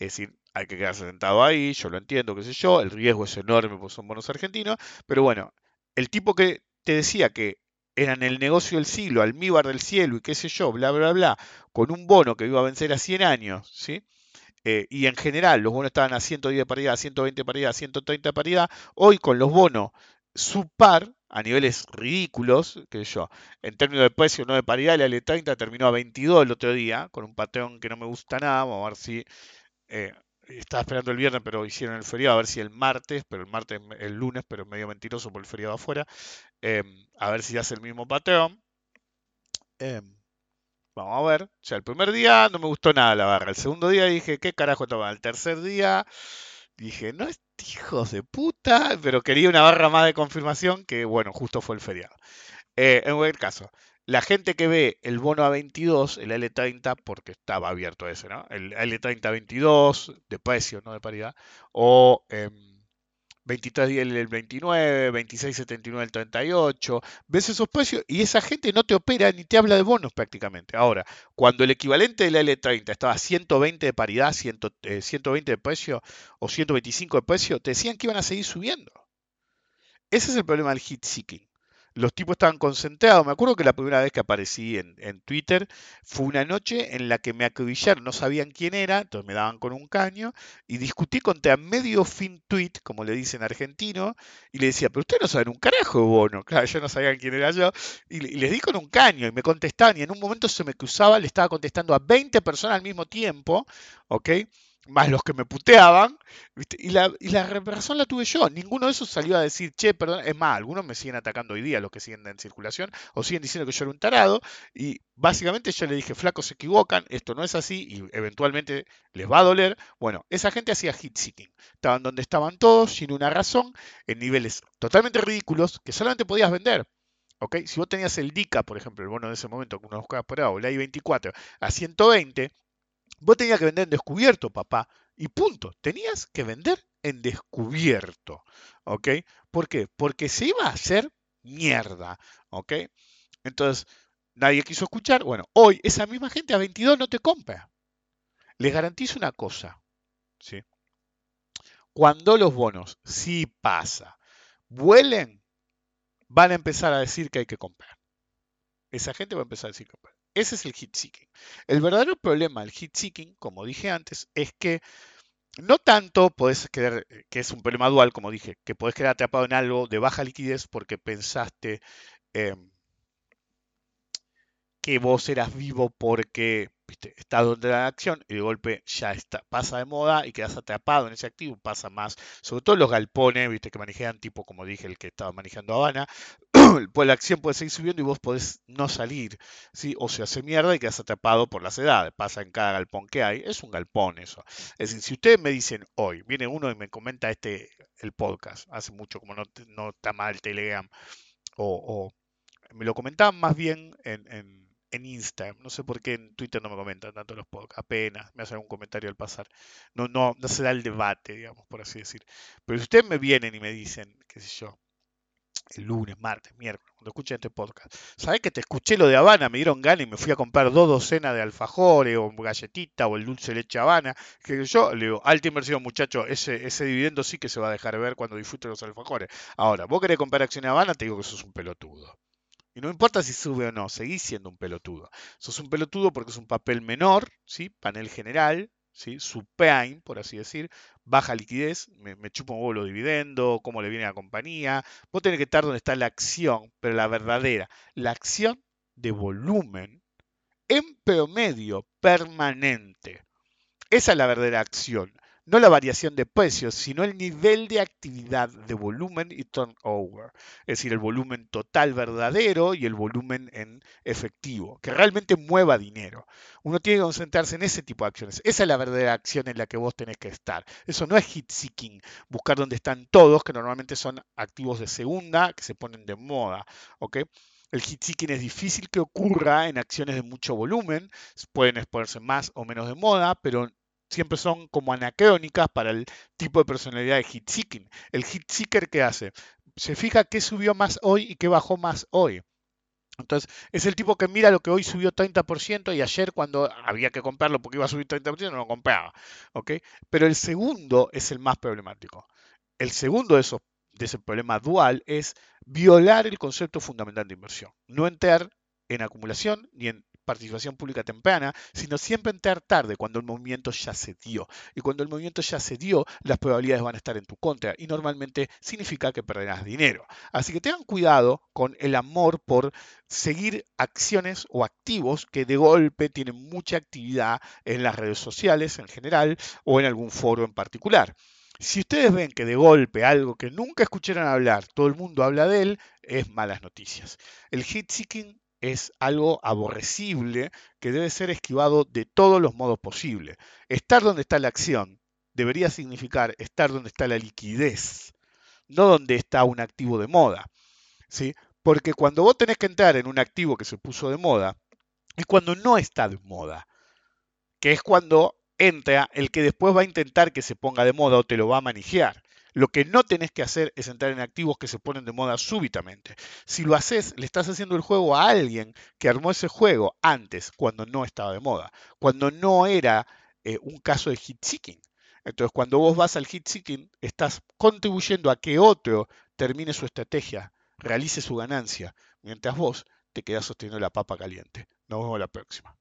Es decir, hay que quedarse sentado ahí, yo lo entiendo, qué sé yo, el riesgo es enorme porque son bonos argentinos. Pero bueno, el tipo que te decía que eran el negocio del siglo, almíbar del cielo y qué sé yo, bla, bla, bla, con un bono que iba a vencer a cien años, ¿sí? Eh, y en general los bonos estaban a ciento diez de paridad, a ciento veinte de paridad, a ciento treinta de paridad. Hoy con los bonos subpar, a niveles ridículos, que yo, en términos de precio, no de paridad, la L treinta terminó a veintidós el otro día, con un patrón que no me gusta nada. Vamos a ver si... Eh, estaba esperando el viernes, pero hicieron el feriado, a ver si el martes, pero el martes, el lunes, pero medio mentiroso por el feriado afuera, eh, a ver si hace el mismo patrón. Eh, vamos a ver. O sea, el primer día no me gustó nada la barra, el segundo día dije, ¿qué carajo estaba? El tercer día dije, no, hijos de puta, pero quería una barra más de confirmación, que bueno, justo fue el feriado. Eh, en cualquier caso, la gente que ve el bono a veintidós, el L treinta, porque estaba abierto ese, ¿no? El L treinta a veintidós, de precio, no de paridad, o eh, veintitrés diez el veintinueve, veintiséis setenta y nueve el treinta y ocho, ves esos precios y esa gente no te opera ni te habla de bonos prácticamente. Ahora, cuando el equivalente del L treinta estaba a ciento veinte de paridad, cien, eh, ciento veinte de precio o ciento veinticinco de precio, te decían que iban a seguir subiendo. Ese es el problema del hit seeking. Los tipos estaban concentrados. Me acuerdo que la primera vez que aparecí en, en Twitter fue una noche en la que me acribillaron, no sabían quién era, entonces me daban con un caño y discutí contra medio fin tweet, como le dicen argentino, y le decía, pero ustedes no saben un carajo de bono. Claro, yo no sabía quién era yo, y, y les di con un caño y me contestaban, y en un momento se me cruzaba, le estaba contestando a veinte personas al mismo tiempo, ¿ok? Más los que me puteaban, ¿viste? Y, la, y la razón la tuve yo. Ninguno de esos salió a decir, che, perdón. Es más, algunos me siguen atacando hoy día, los que siguen en circulación, o siguen diciendo que yo era un tarado. Y básicamente yo le dije, flacos, se equivocan, esto no es así, y eventualmente les va a doler. Bueno, esa gente hacía hit-seeking. Estaban donde estaban todos, sin una razón, en niveles totalmente ridículos, que solamente podías vender. ¿Okay? Si vos tenías el D I C A, por ejemplo, el bono de ese momento que uno buscaba por ahora, o la I veinticuatro, a ciento veinte... vos tenías que vender en descubierto, papá, y punto. Tenías que vender en descubierto, ¿ok? ¿Por qué? Porque se iba a hacer mierda, ¿ok? Entonces, nadie quiso escuchar. Bueno, hoy esa misma gente a veintidós no te compra. Les garantizo una cosa, ¿sí? Cuando los bonos, si pasa, vuelen, van a empezar a decir que hay que comprar. Esa gente va a empezar a decir que comprar. Ese es el hit-seeking. El verdadero problema del hit-seeking, como dije antes, es que no tanto podés quedar, que es un problema dual, como dije, que podés quedar atrapado en algo de baja liquidez porque pensaste eh, que vos eras vivo porque viste, estás donde la acción y de golpe ya está, pasa de moda y quedás atrapado en ese activo, pasa más. Sobre todo los galpones, viste, que manejan, tipo como dije, el que estaba manejando Habana. Pues la acción puede seguir subiendo y vos podés no salir, ¿sí? O se hace mierda y quedás atrapado por las edades. Pasa en cada galpón que hay. Es un galpón eso. Es decir, si ustedes me dicen hoy, viene uno y me comenta este el podcast, hace mucho como no, no está mal Telegram, o, o me lo comentaban más bien en, en, en Instagram. No sé por qué en Twitter no me comentan tanto los podcasts. Apenas me hacen algún comentario al pasar. No, no, no se da el debate, digamos, por así decir. Pero si ustedes me vienen y me dicen, qué sé yo, el lunes, martes, miércoles, cuando escuchen este podcast, ¿sabés que te escuché lo de Habana? Me dieron ganas y me fui a comprar dos docenas de alfajores o galletita o el dulce leche Habana. Que yo le digo, alta inversión, muchacho, ese, ese dividendo sí que se va a dejar ver cuando disfrute los alfajores. Ahora, vos querés comprar acciones de Habana, te digo que sos un pelotudo. Y no importa si sube o no, seguís siendo un pelotudo. Sos un pelotudo porque es un papel menor, ¿sí? Panel general, ¿sí? Subprime, por así decir, baja liquidez, me, me chupa un huevo los dividendos, cómo le viene a la compañía. Vos tenés que estar donde está la acción, pero la verdadera, la acción de volumen en promedio permanente. Esa es la verdadera acción, no la variación de precios, sino el nivel de actividad de volumen y turnover, es decir, el volumen total verdadero y el volumen en efectivo, que realmente mueva dinero. Uno tiene que concentrarse en ese tipo de acciones. Esa es la verdadera acción en la que vos tenés que estar. Eso no es hit seeking, buscar dónde están todos, que normalmente son activos de segunda, que se ponen de moda, ¿ok? El hit seeking es difícil que ocurra en acciones de mucho volumen, pueden exponerse más o menos de moda, pero siempre son como anacrónicas para el tipo de personalidad de hit seeking. El hit seeker, ¿qué hace? Se fija qué subió más hoy y qué bajó más hoy. Entonces, es el tipo que mira lo que hoy subió treinta por ciento y ayer cuando había que comprarlo porque iba a subir treinta por ciento no lo compraba, ¿okay? Pero el segundo es el más problemático. El segundo de esos, de ese problema dual es violar el concepto fundamental de inversión. No entrar en acumulación ni en participación pública temprana, sino siempre entrar tarde, cuando el movimiento ya se dio. Y cuando el movimiento ya se dio, las probabilidades van a estar en tu contra y normalmente significa que perderás dinero. Así que tengan cuidado con el amor por seguir acciones o activos que de golpe tienen mucha actividad en las redes sociales en general o en algún foro en particular. Si ustedes ven que de golpe algo que nunca escucharon hablar, todo el mundo habla de él, es malas noticias. El hit seeking es algo aborrecible que debe ser esquivado de todos los modos posibles. Estar donde está la acción debería significar estar donde está la liquidez, no donde está un activo de moda, ¿sí? Porque cuando vos tenés que entrar en un activo que se puso de moda, es cuando no está de moda, que es cuando entra el que después va a intentar que se ponga de moda o te lo va a manejar. Lo que no tenés que hacer es entrar en activos que se ponen de moda súbitamente. Si lo haces, le estás haciendo el juego a alguien que armó ese juego antes, cuando no estaba de moda, cuando no era eh, un caso de hit-seeking. Entonces, cuando vos vas al hit-seeking, estás contribuyendo a que otro termine su estrategia, realice su ganancia, mientras vos te quedás sosteniendo la papa caliente. Nos vemos la próxima.